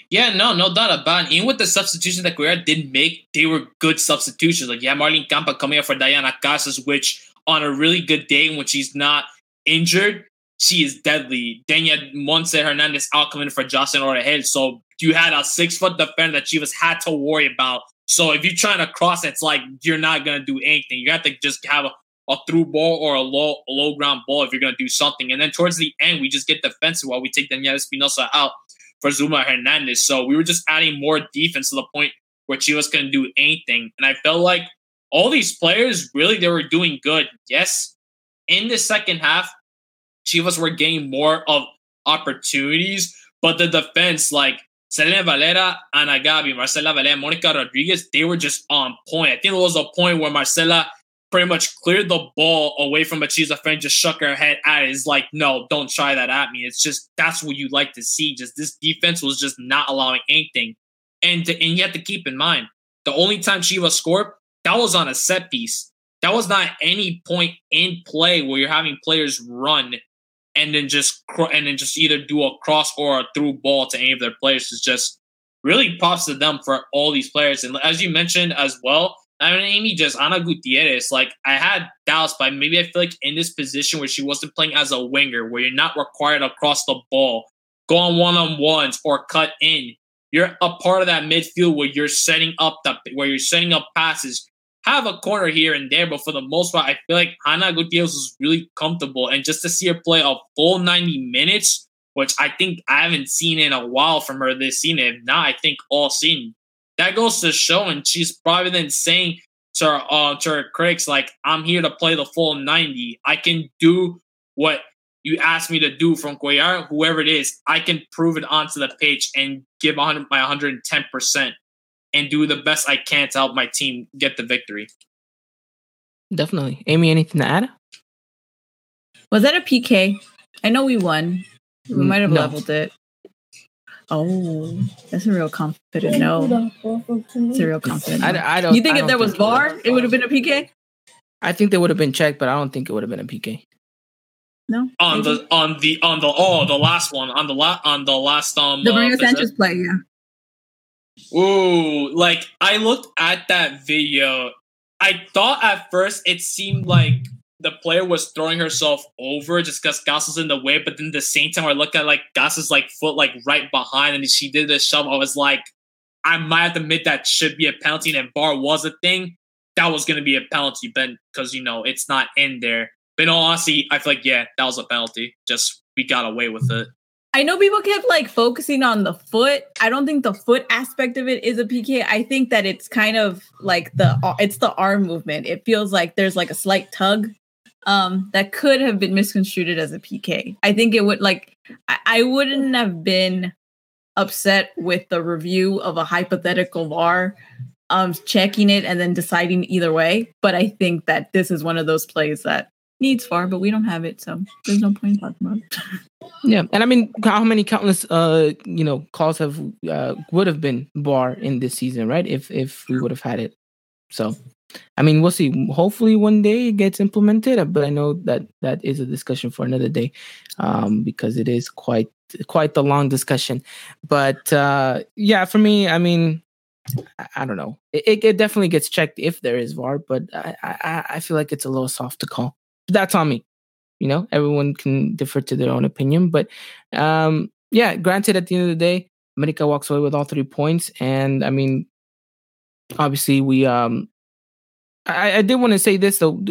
Yeah, no doubt about it. Even with the substitutions that Cuéllar did make, they were good substitutions. Like, yeah, Marlene Campa coming up for Diana Casas, which on a really good day when she's not injured, she is deadly. Then you had Montse Hernandez out coming for Justin Orhead. So you had a 6-foot defender that Chivas had to worry about. So if you're trying to cross, it's like you're not going to do anything. You have to just have a through ball or a low ground ball if you're going to do something. And then towards the end, we just get defensive while we take Daniela Espinosa out for Zuma Hernandez. So we were just adding more defense to the point where Chivas couldn't do anything. And I felt like all these players, really, they were doing good. Yes, in the second half, Chivas were getting more of opportunities, but the defense, like Selena Valera, Ana Gabi, Marcela Valera, Monica Rodriguez, they were just on point. I think there was a point where Marcela pretty much cleared the ball away from a Chivas friend, just shook her head at it. It's like, no, don't try that at me. It's just, that's what you like to see. Just this defense was just not allowing anything. And you have to keep in mind, the only time Chivas scored, that was on a set piece. That was not any point in play where you're having players run and then just either do a cross or a through ball to any of their players. It's just really props to them for all these players. And as you mentioned as well, I mean, Amy, just Ana Gutierrez, like, I had doubts, but maybe I feel like in this position where she wasn't playing as a winger, where you're not required to cross the ball, go on one-on-ones, or cut in, you're a part of that midfield where you're setting up passes, have a corner here and there, but for the most part, I feel like Ana Gutierrez was really comfortable, and just to see her play a full 90 minutes, which I think I haven't seen in a while from her this season, if not, I think all season. That goes to show, and she's probably then saying to her critics, like, I'm here to play the full 90. I can do what you asked me to do from Cuéllar, whoever it is. I can prove it onto the pitch and give my 110% and do the best I can to help my team get the victory. Definitely. Amy, anything to add? Was that a PK? I know we won. We might have leveled it. Oh, that's a real confident no. It's a real confident no. I don't. You think if there was VAR, it would have been a PK? I think they would have been checked, but I don't think it would have been a PK. No. On the last the Mario Sanchez play, yeah. Ooh, like I looked at that video. I thought at first it seemed like the player was throwing herself over just because Gas was in the way, but then at the same time I looked at like Gas's like foot like right behind and she did this shove. I was like, I might have to admit that should be a penalty, and if VAR was a thing, that was gonna be a penalty, but because you know it's not in there. But in all honesty, I feel like yeah, that was a penalty. Just we got away with it. I know people kept like focusing on the foot. I don't think the foot aspect of it is a PK. I think that it's kind of like it's the arm movement. It feels like there's like a slight tug that could have been misconstrued as a PK. I think it would like I wouldn't have been upset with the review of a hypothetical VAR checking it and then deciding either way. But I think that this is one of those plays that needs VAR, but we don't have it, so there's no point in talking about it. Yeah, and I mean, how many countless, calls would have been VAR in this season, right? If we would have had it. So, I mean, we'll see. Hopefully one day it gets implemented, but I know that is a discussion for another day because it is quite the long discussion. But yeah, for me, I mean, I don't know. It definitely gets checked if there is VAR, but I feel like it's a little soft to call. That's on me. You know, everyone can differ to their own opinion. But yeah, granted, at the end of the day, America walks away with all 3 points. And I mean, obviously, we... I did want to say this, though.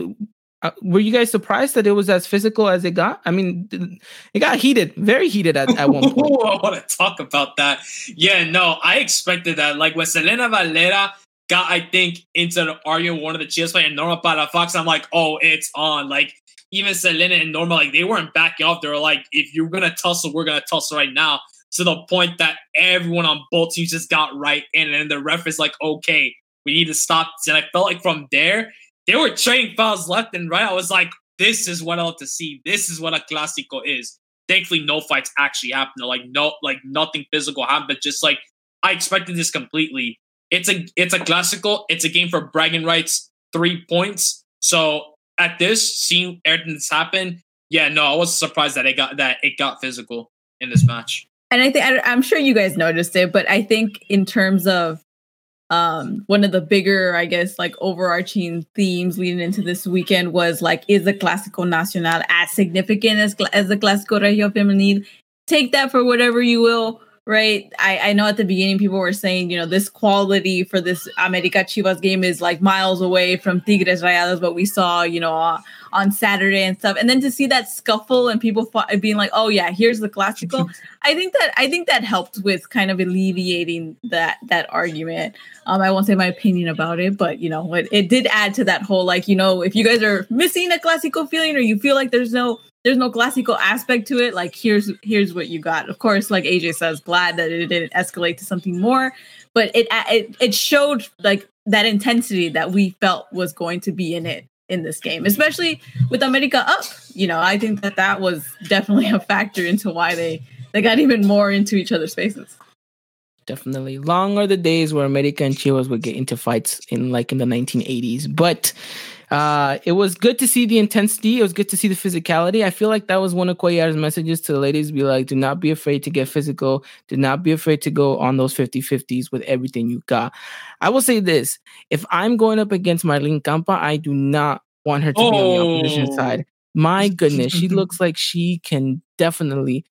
Were you guys surprised that it was as physical as it got? I mean, it got heated, very heated at one point. I want to talk about that. Yeah, no, I expected that. Like when Selena Valera got, I think, into the argument one of the Chivas players, Norma Palafox, I'm like, oh, it's on. Like even Selena and Norma, like they weren't backing off. They were like, if you're gonna tussle, we're gonna tussle right now. To the point that everyone on both teams just got right in, and the ref is like, okay, we need to stop this. And I felt like from there, they were trading fouls left and right. I was like, this is what I want to see. This is what a Clásico is. Thankfully, no fights actually happened. Nothing physical happened. But just like, I expected this completely. It's a Clásico. It's a game for bragging rights, 3 points. So at this, seeing everything that's happened, yeah, no, I was surprised that it got physical in this match. And I think I'm sure you guys noticed it, but I think in terms of one of the bigger, I guess, like overarching themes leading into this weekend was like, is the Clásico Nacional as significant as the Clásico Regio Femenil? Take that for whatever you will, right? I know at the beginning people were saying, you know, this quality for this America Chivas game is like miles away from Tigres Rayadas, what we saw, you know, on Saturday and stuff. And then to see that scuffle and people being like, oh yeah, here's the Clásico. I think that helped with kind of alleviating that argument. I won't say my opinion about it, but you know, it did add to that whole, like, you know, if you guys are missing a Clásico feeling or you feel like there's no Clásico aspect to it, like here's what you got. Of course, like AJ says, glad that it didn't escalate to something more, but it showed like that intensity that we felt was going to be in it in this game, especially with America up. You know, I think that was definitely a factor into why they got even more into each other's faces. Definitely. Long are the days where America and Chivas would get into fights in the 1980s, but it was good to see the intensity. It was good to see the physicality. I feel like that was one of Cuellar's messages to the ladies. Be like, do not be afraid to get physical. Do not be afraid to go on those 50-50s with everything you got. I will say this. If I'm going up against Marlene Campa, I do not want her to be on the opposition side. My goodness. She looks like she can definitely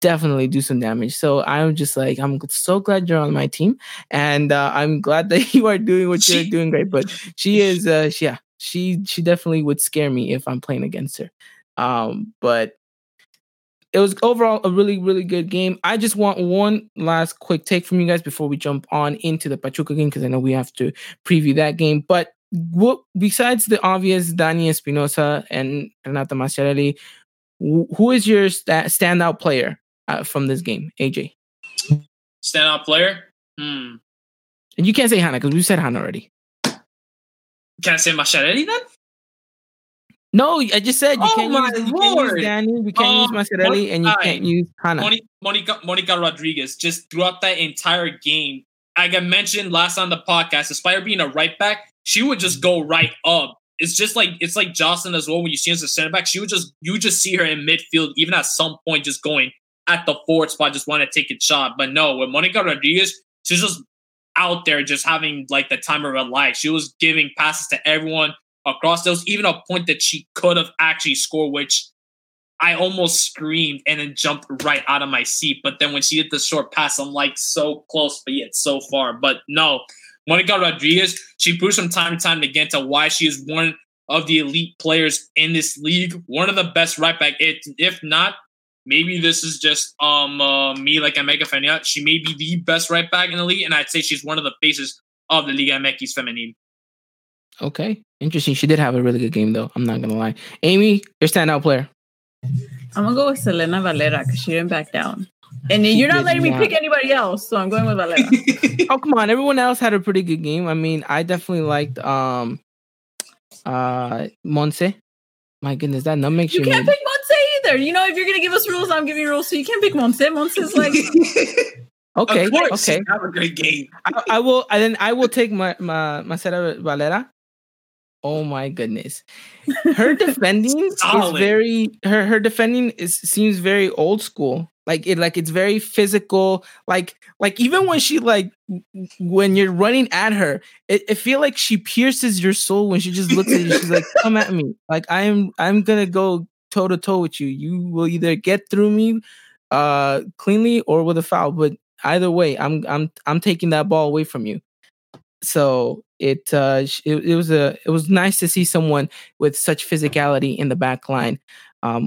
do some damage. So I'm just like, I'm so glad you're on my team. And I'm glad that you are doing what you're doing great. But she is, yeah. She definitely would scare me if I'm playing against her. But it was overall a really, really good game. I just want one last quick take from you guys before we jump on into the Pachuca game, because I know we have to preview that game. But what, besides the obvious Dani Espinosa and Renata Masciarelli, who is your standout player from this game, AJ? Standout player? And you can't say Hannah, because we've said Hannah already. Can I say Masciarelli then? No, I just said you can't use Dani, you can't use Masciarelli, and you can't use Hannah. Monica Rodriguez, just throughout that entire game, like I mentioned last on the podcast, despite her being a right back, she would just go right up it's just like, it's like Jocelyn as well. When you see her as a center back, she would just, you just see her in midfield, even at some point, just going at the forward spot, just want to take a shot. But no, with Monica Rodriguez, she's just out there just having like the time of her life. She was giving passes to everyone across. There was even a point that she could have actually scored, which I almost screamed and then jumped right out of my seat. But then when she did the short pass, I'm like, so close, but yet so far. But no, Monica Rodriguez, she proves from time to time again to why she is one of the elite players in this league. One of the best right back. If not, maybe this is just me, like Amelia Fania. She may be the best right back in the league, and I'd say she's one of the faces of the Liga MX Femenil. Okay, interesting. She did have a really good game, though. I'm not going to lie. Amy, your standout player. I'm going to go with Selena Valera because she didn't back down. And you're not letting me pick anybody else, so I'm going with Valera. Oh, come on. Everyone else had a pretty good game. I mean, I definitely liked Monse. My goodness, that nutmeg she made. You can't pick Monse either. You know, if you're going to give us rules, I'm giving you rules, so you can't pick Monse. Monse's like... Okay, of course, okay. Have a great game. I will take my Marcela Valera. Oh my goodness, her defending solid. Is very her defending seems very old school. It's very physical. Like even when she when you're running at her, it feel like she pierces your soul when she just looks at you. She's like, come at me. Like I'm gonna go toe to toe with you. You will either get through me, cleanly or with a foul, but either way, I'm taking that ball away from you. So it was nice to see someone with such physicality in the back line,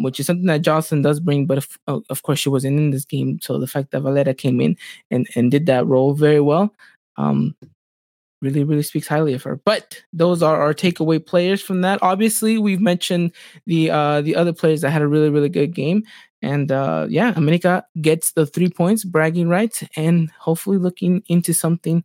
which is something that Jocelyn does bring. But of course, she wasn't in this game, so the fact that Valera came in and did that role very well, really, really speaks highly of her. But those are our takeaway players from that. Obviously, we've mentioned the other players that had a really, really good game. And America gets the 3 points, bragging rights, and hopefully looking into something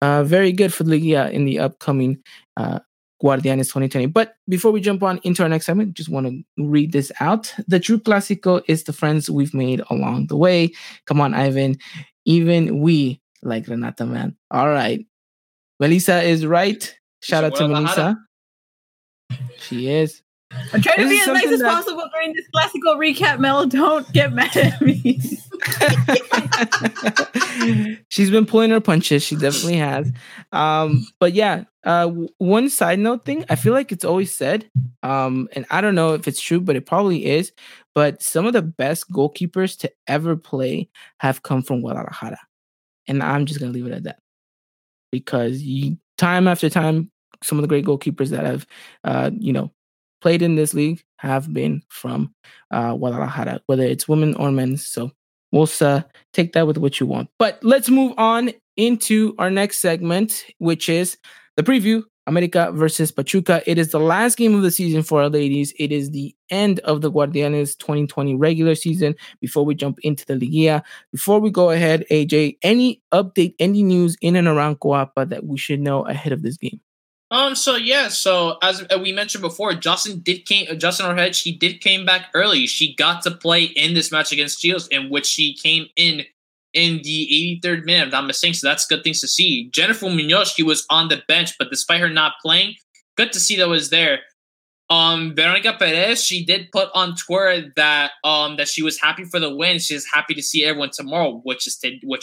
very good for Liga in the upcoming Guardianes 2020. But before we jump on into our next segment, just want to read this out. The true Clásico is the friends we've made along the way. Come on, Ivan. Even we like Renata, man. All right. Melissa is right. Shout out to Melissa. She is. I'm trying to be as nice as possible during this Clásico recap, Mel. Don't get mad at me. She's been pulling her punches. She definitely has. One side note thing. I feel like it's always said, and I don't know if it's true, but it probably is. But some of the best goalkeepers to ever play have come from Guadalajara. And I'm just going to leave it at that. Because time after time, some of the great goalkeepers that have, played in this league have been from Guadalajara, whether it's women or men. So we'll take that with what you want. But let's move on into our next segment, which is the preview, America versus Pachuca. It is the last game of the season for our ladies. It is the end of the Guardianes 2020 regular season before we jump into the Liguilla. Before we go ahead, AJ, any update, any news in and around Coapa that we should know ahead of this game? So as we mentioned before, Justin Orhead, she did came back early. She got to play in this match against Chivas, in which she came in the 83rd minute, if I'm not mistaken, so that's good things to see. Jennifer Munoz, she was on the bench, but despite her not playing, good to see that was there. Veronica Perez, she did put on Twitter that she was happy for the win. She's happy to see everyone tomorrow, which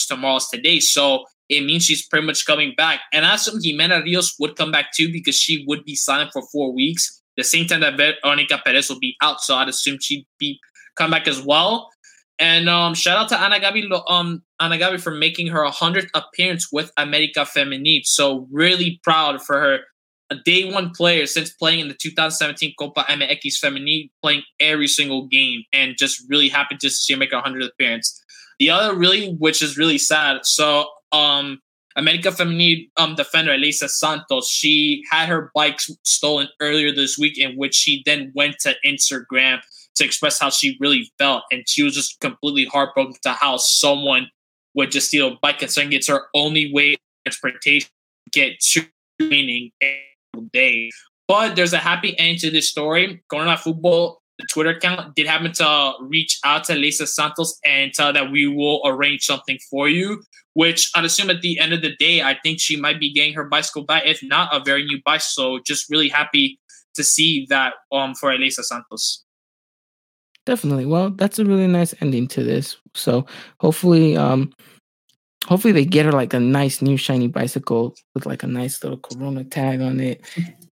tomorrow is today. So it means she's pretty much coming back. And as Jimena Rios would come back too, because she would be signed for 4 weeks, the same time that Veronica Perez will be out. So I'd assume she'd be come back as well. And shout out to Ana Gabi for making her 100th appearance with America Femenil. So really proud for her. A day one player since playing in the 2017 Copa MX Femenil, playing every single game, and just really happy to see her make her 100th appearance. The other which is really sad. So America Femenil defender Elisa Santos, she had her bike stolen earlier this week, in which she then went to Instagram to express how she really felt. And she was just completely heartbroken to how someone would just steal a bike, considering it's her only way of transportation to get to training day. But there's a happy end to this story. Corona Football, the Twitter account, did happen to reach out to Lisa Santos and tell her that we will arrange something for you, which I'd assume at the end of the day, I think she might be getting her bicycle back, if not a very new bicycle. So just really happy to see that for Elisa Santos. Definitely. Well, that's a really nice ending to this. So hopefully, hopefully they get her like a nice new shiny bicycle with like a nice little Corona tag on it,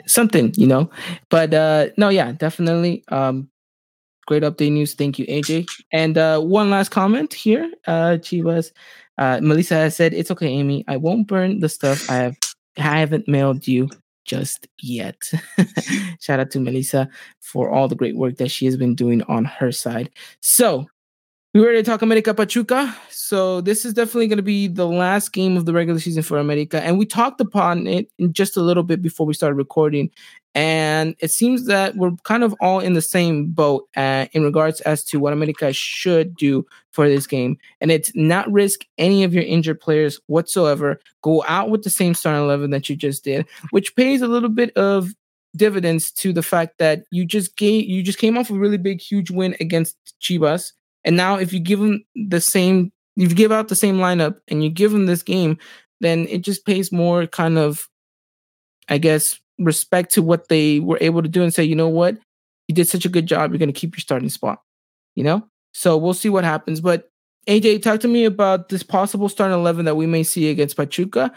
something, you know. But no, yeah, definitely. Great update news. Thank you, AJ. And one last comment here. Chivas, Melissa has said, "It's okay, Amy. I won't burn the stuff I haven't mailed you just yet." Shout out to Melissa for all the great work that she has been doing on her side. So we were to talk America Pachuca. So this is definitely going to be the last game of the regular season for America. And we talked upon it in just a little bit before we started recording. And it seems that we're kind of all in the same boat in regards as to what America should do for this game. And it's not risk any of your injured players whatsoever. Go out with the same starting 11 that you just did, which pays a little bit of dividends to the fact that you just came off a really big, huge win against Chivas. And now if you give them the same, if you give out the same lineup and you give them this game, then it just pays more kind of, I guess, respect to what they were able to do and say, you know what, you did such a good job. You're going to keep your starting spot, you know? So we'll see what happens. But AJ, talk to me about this possible starting 11 that we may see against Pachuca.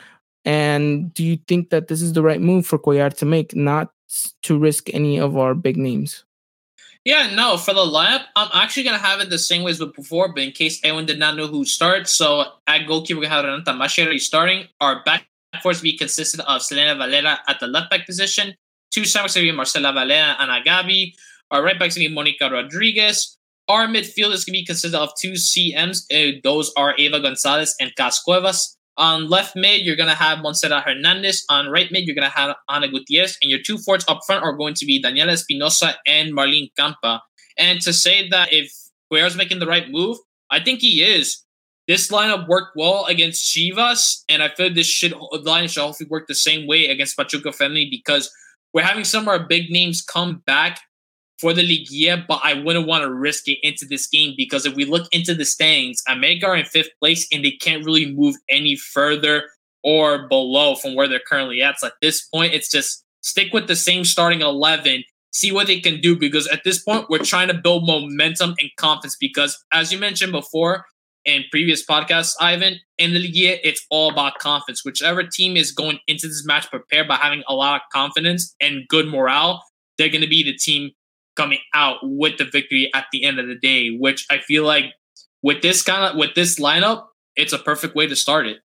And do you think that this is the right move for Cuellar to make, not to risk any of our big names? Yeah, no, for the lineup, I'm actually going to have it the same way as before, but in case anyone did not know who starts, so at goalkeeper, we have Renata Masciarelli starting. Our back force will be consistent of Selena Valera at the left back position. Two centers will be Marcela Valera and Ana Gabi. Our right backs will be Monica Rodriguez. Our midfield is going to be consisted of two CMs. Those are Eva Gonzalez and Cascuevas. On left mid, you're going to have Montserrat Hernandez. On right mid, you're going to have Ana Gutierrez. And your two forwards up front are going to be Daniela Espinosa and Marlene Campa. And to say that if Guerrero's making the right move, I think he is. This lineup worked well against Chivas, and I feel this line should hopefully work the same way against Pachuca Femenil because we're having some of our big names come back for the league, yeah, but I wouldn't want to risk it into this game because if we look into the standings, America are in 5th place and they can't really move any further or below from where they're currently at. So at this point, it's just stick with the same starting 11, see what they can do because at this point, we're trying to build momentum and confidence because as you mentioned before in previous podcasts, Ivan, in the league, it's all about confidence. Whichever team is going into this match prepared by having a lot of confidence and good morale, they're going to be the team coming out with the victory at the end of the day, which I feel like with this lineup, it's a perfect way to start it.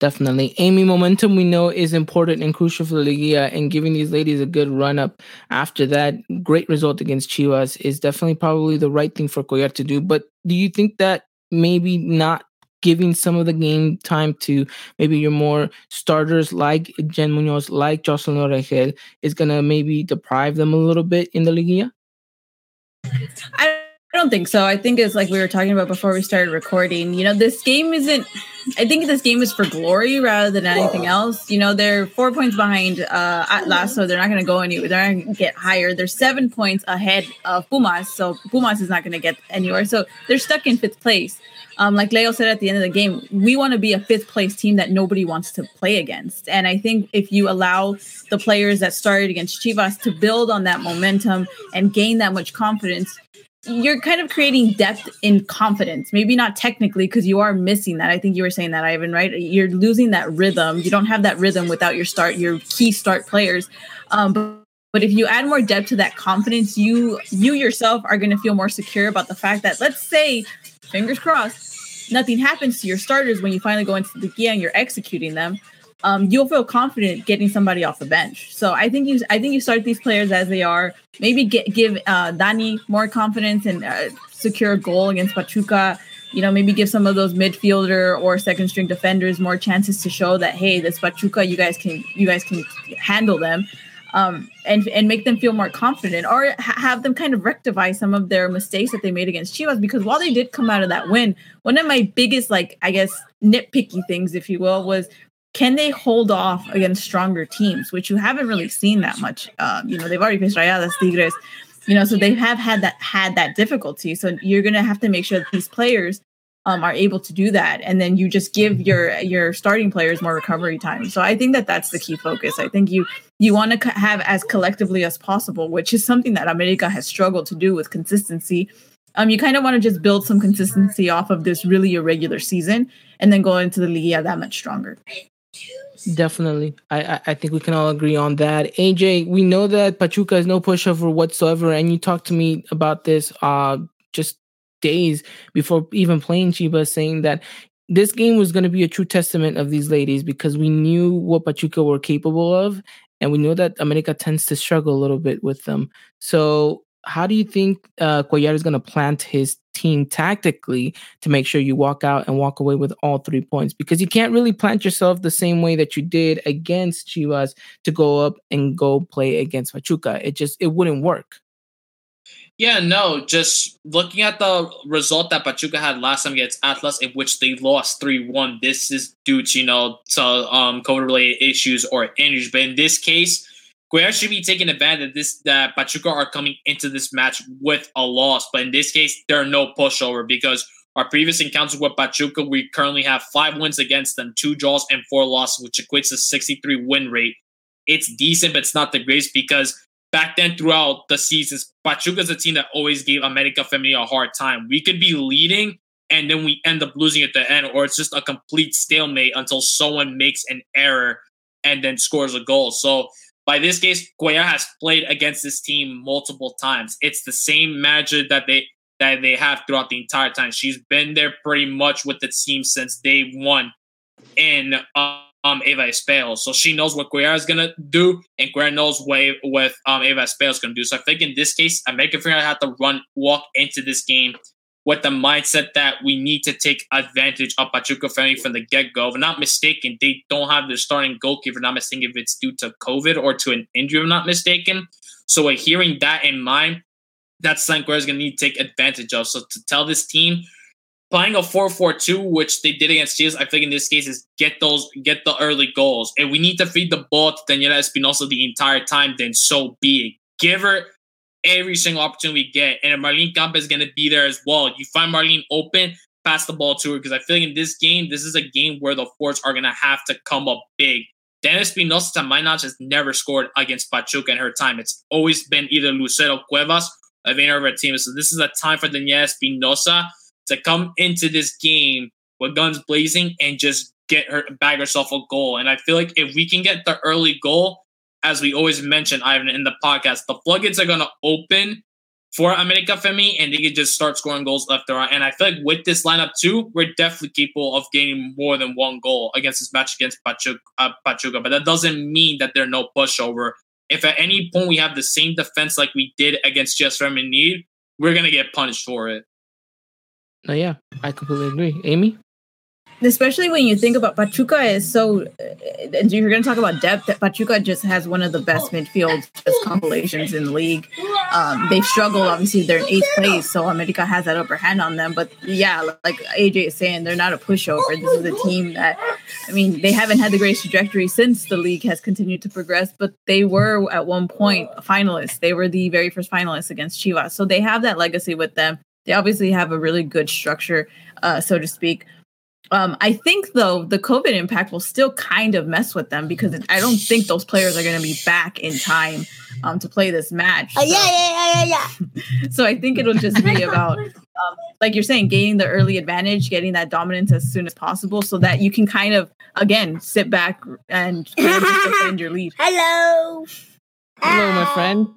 Definitely. Amy, momentum we know is important and crucial for the Liguilla, and giving these ladies a good run-up after that great result against Chivas is definitely probably the right thing for Cuellar to do. But do you think that maybe not giving some of the game time to maybe your more starters like Jen Munoz, like Jocelyn Orhead, is going to maybe deprive them a little bit in the Liguilla? I don't think so. I think it's like we were talking about before we started recording. You know, this game isn't... I think this game is for glory rather than anything else. You know, they're 4 points behind Atlas, so they're not going to go anywhere. They're not going to get higher. They're 7 points ahead of Pumas, so Pumas is not going to get anywhere. So they're stuck in 5th place. Like Leo said at the end of the game, we want to be a 5th place team that nobody wants to play against. And I think if you allow the players that started against Chivas to build on that momentum and gain that much confidence, you're kind of creating depth in confidence, maybe not technically because you are missing that. I think you were saying that, Ivan, right? You're losing that rhythm. You don't have that rhythm without your key start players. But if you add more depth to that confidence, you yourself are going to feel more secure about the fact that, let's say, fingers crossed, nothing happens to your starters when you finally go into the Liguilla and you're executing them. You'll feel confident getting somebody off the bench. So I think you start these players as they are. Maybe give Dani more confidence and secure a goal against Pachuca. You know, maybe give some of those midfielder or second string defenders more chances to show that, hey, this Pachuca, you guys can handle them, and make them feel more confident, or have them kind of rectify some of their mistakes that they made against Chivas. Because while they did come out of that win, one of my biggest, like, I guess, nitpicky things, if you will, was, can they hold off against stronger teams, which you haven't really seen that much? You know, they've already faced Rayadas, Tigres, you know, so they have had that difficulty. So you're going to have to make sure that these players are able to do that. And then you just give your starting players more recovery time. So I think that that's the key focus. I think you want to have as collectively as possible, which is something that America has struggled to do with consistency. You kind of want to just build some consistency off of this really irregular season and then go into the Liga that much stronger. Definitely. I think we can all agree on that. AJ, we know that Pachuca is no pushover whatsoever. And you talked to me about this just days before even playing Chivas, saying that this game was going to be a true testament of these ladies because we knew what Pachuca were capable of. And we know that America tends to struggle a little bit with them. So how do you think Cuellar is going to plant his team tactically to make sure you walk out and walk away with all 3 points? Because you can't really plant yourself the same way that you did against Chivas to go up and go play against Pachuca. It wouldn't work. Yeah, no, just looking at the result that Pachuca had last time against Atlas, in which they lost 3-1, this is due to, to COVID-related issues or injuries. But in this case, Cuellar should be taking advantage of this, that Pachuca are coming into this match with a loss. But in this case, there are no pushover because our previous encounters with Pachuca, we currently have 5 wins against them, 2 draws and 4 losses, which equates to 63 win rate. It's decent, but it's not the greatest because back then throughout the seasons, Pachuca's a team that always gave America Femenil a hard time. We could be leading and then we end up losing at the end, or it's just a complete stalemate until someone makes an error and then scores a goal. So by this case, Cuellar has played against this team multiple times. It's the same manager that they have throughout the entire time. She's been there pretty much with the team since day one in Eva Espejo. So she knows what Cuellar is going to do, and Cuellar knows what Eva Espejo is going to do. So I think in this case, America Ferreira had to walk into this game with the mindset that we need to take advantage of Pachuca Femenil from the get-go. If I'm not mistaken, they don't have their starting goalkeeper. If I'm not mistaken, if it's due to COVID or to an injury, if I'm not mistaken. So with hearing that in mind, that's something Cuellar is going to need to take advantage of. So to tell this team, playing a 4-4-2, which they did against Chivas, I think in this case is get the early goals. And we need to feed the ball to Daniela Espinosa the entire time, then so be it. Give her every single opportunity we get. And Marlene Campa is going to be there as well. You find Marlene open, pass the ball to her. Because I feel like in this game, this is a game where the forwards are going to have to come up big. Dennis Pinoza, to my knowledge, has never scored against Pachuca in her time. It's always been either Lucero Cuevas or Vayner of her team. So this is a time for Daniela Espinosa to come into this game with guns blazing and just bag herself a goal. And I feel like if we can get the early goal, as we always mention, Ivan, in the podcast, the floodgates are going to open for America Femenil, and they can just start scoring goals left or right. And I feel like with this lineup, too, we're definitely capable of gaining more than one goal against this match against Pachuca. But that doesn't mean that there are no pushover. If at any point we have the same defense like we did against Chivas Femenil, we're going to get punished for it. Oh, yeah, I completely agree. Amy? Especially when you think about Pachuca is so, and you're going to talk about depth, that Pachuca just has one of the best midfield compilations in the league. They've struggled, obviously, they're in 8th place, so America has that upper hand on them. But yeah, like AJ is saying, they're not a pushover. This is a team that, I mean, they haven't had the greatest trajectory since the league has continued to progress, but they were at one point finalists. They were the very first finalists against Chivas. So they have that legacy with them. They obviously have a really good structure, so to speak. I think, though, the COVID impact will still kind of mess with them because I don't think those players are going to be back in time to play this match. So. So I think it'll just be about, like you're saying, gaining the early advantage, getting that dominance as soon as possible so that you can kind of, again, sit back and just defend your lead. Hello, my friend.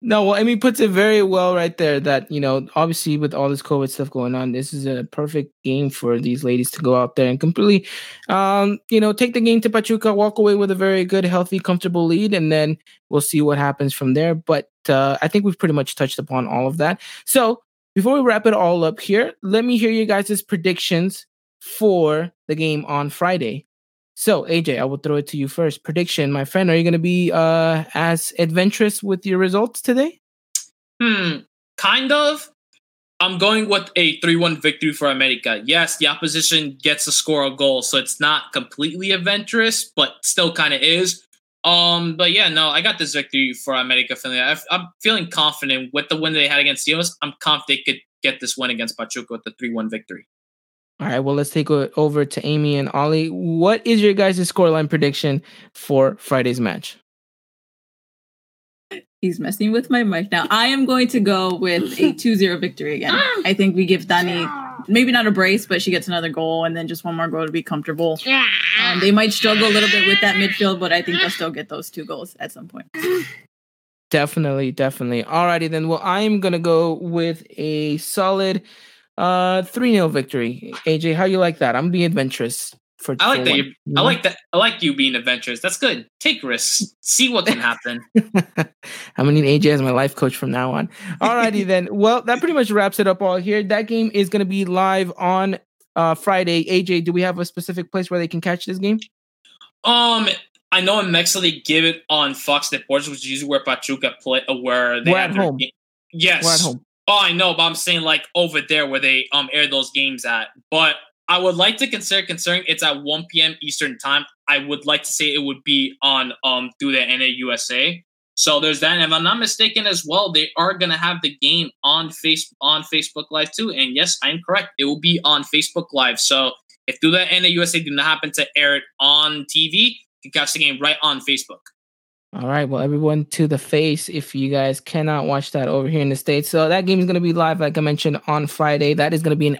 No, well, Amy puts it very well right there that, obviously with all this COVID stuff going on, this is a perfect game for these ladies to go out there and completely, take the game to Pachuca, walk away with a very good, healthy, comfortable lead, and then we'll see what happens from there. But I think we've pretty much touched upon all of that. So before we wrap it all up here, let me hear you guys' predictions for the game on Friday. So, AJ, I will throw it to you first. Prediction, my friend, are you going to be as adventurous with your results today? Kind of. I'm going with a 3-1 victory for America. Yes, the opposition gets to score a goal, so it's not completely adventurous, but still kind of is. But yeah, no, I got this victory for America Femenil. I'm feeling confident with the win they had against Chivas. I'm confident they could get this win against Pachuca with the 3-1 victory. All right, well, let's take it over to Amy and Ollie. What is your guys' scoreline prediction for Friday's match? He's messing with my mic now. I am going to go with a 2-0 victory again. I think we give Dani maybe not a brace, but she gets another goal and then just one more goal to be comfortable. They might struggle a little bit with that midfield, but I think they'll still get those 2 goals at some point. Definitely. All righty then. Well, I'm going to go with a solid 3-0 victory. AJ, how you like that? I'm being adventurous. I like you being adventurous. That's good. Take risks. See what can happen. I'm going to need AJ as my life coach from now on. Alrighty then. Well, that pretty much wraps it up all here. That game is going to be live on Friday. AJ, do we have a specific place where they can catch this game? I know in Mexico they give it on Fox Deportes, which is usually where Pachuca play. We're at home. Game. Yes. We're at home. Oh, I know, but I'm saying like over there where they air those games at. But I would like to considering it's at 1 p.m. Eastern time. I would like to say it would be on through the NAUSA. So there's that. And if I'm not mistaken as well, they are going to have the game on Facebook Live too. And yes, I'm correct. It will be on Facebook Live. So if through the NAUSA do not happen to air it on TV, you can catch the game right on Facebook. All right. Well, everyone to the face if you guys cannot watch that over here in the States. So that game is going to be live, like I mentioned, on Friday. That is going to be an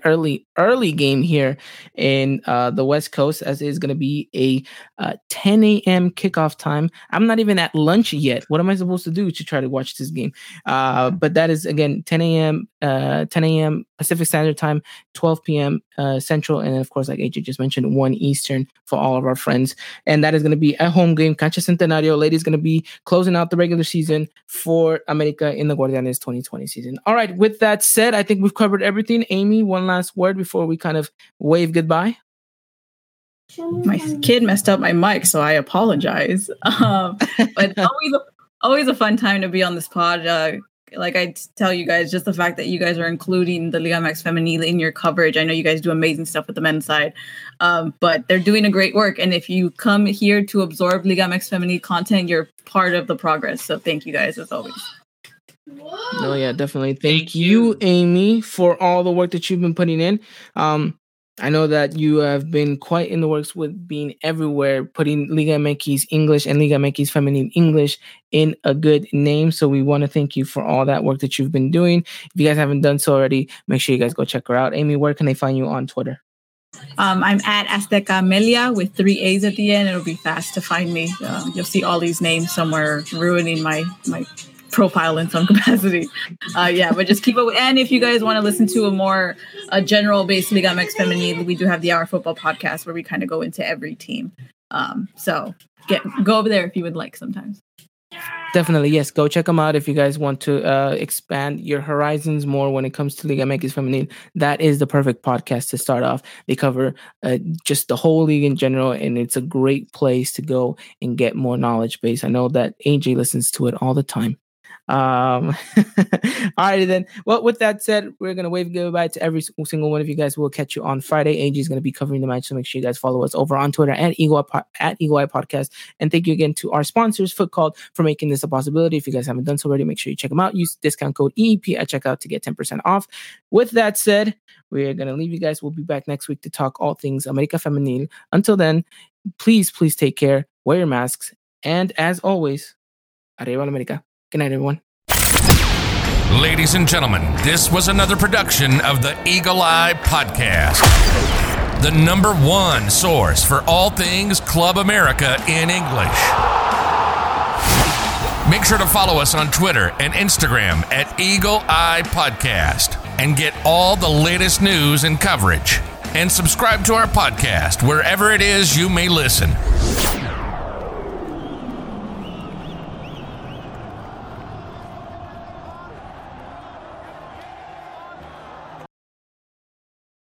early game here in the West Coast, as it is going to be a 10 a.m. kickoff time. I'm not even at lunch yet. What am I supposed to do to try to watch this game? But that is, again, 10 a.m. Pacific Standard Time, 12 p.m. Central, and of course, like AJ just mentioned, 1 Eastern for all of our friends. And that is going to be a home game. Cancha Centenario, ladies, going to be closing out the regular season for America in the Guardianes 2020 season. All right, with that said, I think we've covered everything. Amy, one last word before we kind of wave goodbye. My kid messed up my mic, so I apologize. But always a fun time to be on this pod. Like I tell you guys, just the fact that you guys are including the Liga MX Femenil in your coverage. I know you guys do amazing stuff with the men's side, but they're doing a great work. And if you come here to absorb Liga MX Femenil content, you're part of the progress. So thank you guys as always. Oh, yeah, definitely. Thank you, Amy, for all the work that you've been putting in. I know that you have been quite in the works with being everywhere, putting Liga MX English and Liga MX Femenil English in a good name. So we want to thank you for all that work that you've been doing. If you guys haven't done so already, make sure you guys go check her out. Amy, where can they find you on Twitter? I'm at Azteca Amelia with 3 A's at the end. It'll be fast to find me. You'll see all these names somewhere ruining my profile in some capacity. But just keep up. And if you guys want to listen to a more general based Liga MX Femenil, we do have the Hour Football podcast where we kind of go into every team. So go over there if you would like sometimes. Definitely, yes. Go check them out if you guys want to expand your horizons more when it comes to Liga MX Femenil. That is the perfect podcast to start off. They cover just the whole league in general, and it's a great place to go and get more knowledge base. I know that AJ listens to it all the time. All right then. Well, with that said, we're gonna wave goodbye to every single one of you guys. We'll catch you on Friday. AJ is gonna be covering the match, so make sure you guys follow us over on Twitter at Eagle Eye Podcast. And thank you again to our sponsors, Foot Called, for making this a possibility. If you guys haven't done so already, make sure you check them out. Use discount code EEP at checkout to get 10% off. With that said, we're gonna leave you guys. We'll be back next week to talk all things America Femenil. Until then, please take care. Wear your masks, and as always, Arriba América. Good night, everyone. Ladies and gentlemen, this was another production of the Eagle Eye Podcast, the #1 source for all things Club America in English. Make sure to follow us on Twitter and Instagram at Eagle Eye Podcast and get all the latest news and coverage. And subscribe to our podcast wherever it is you may listen.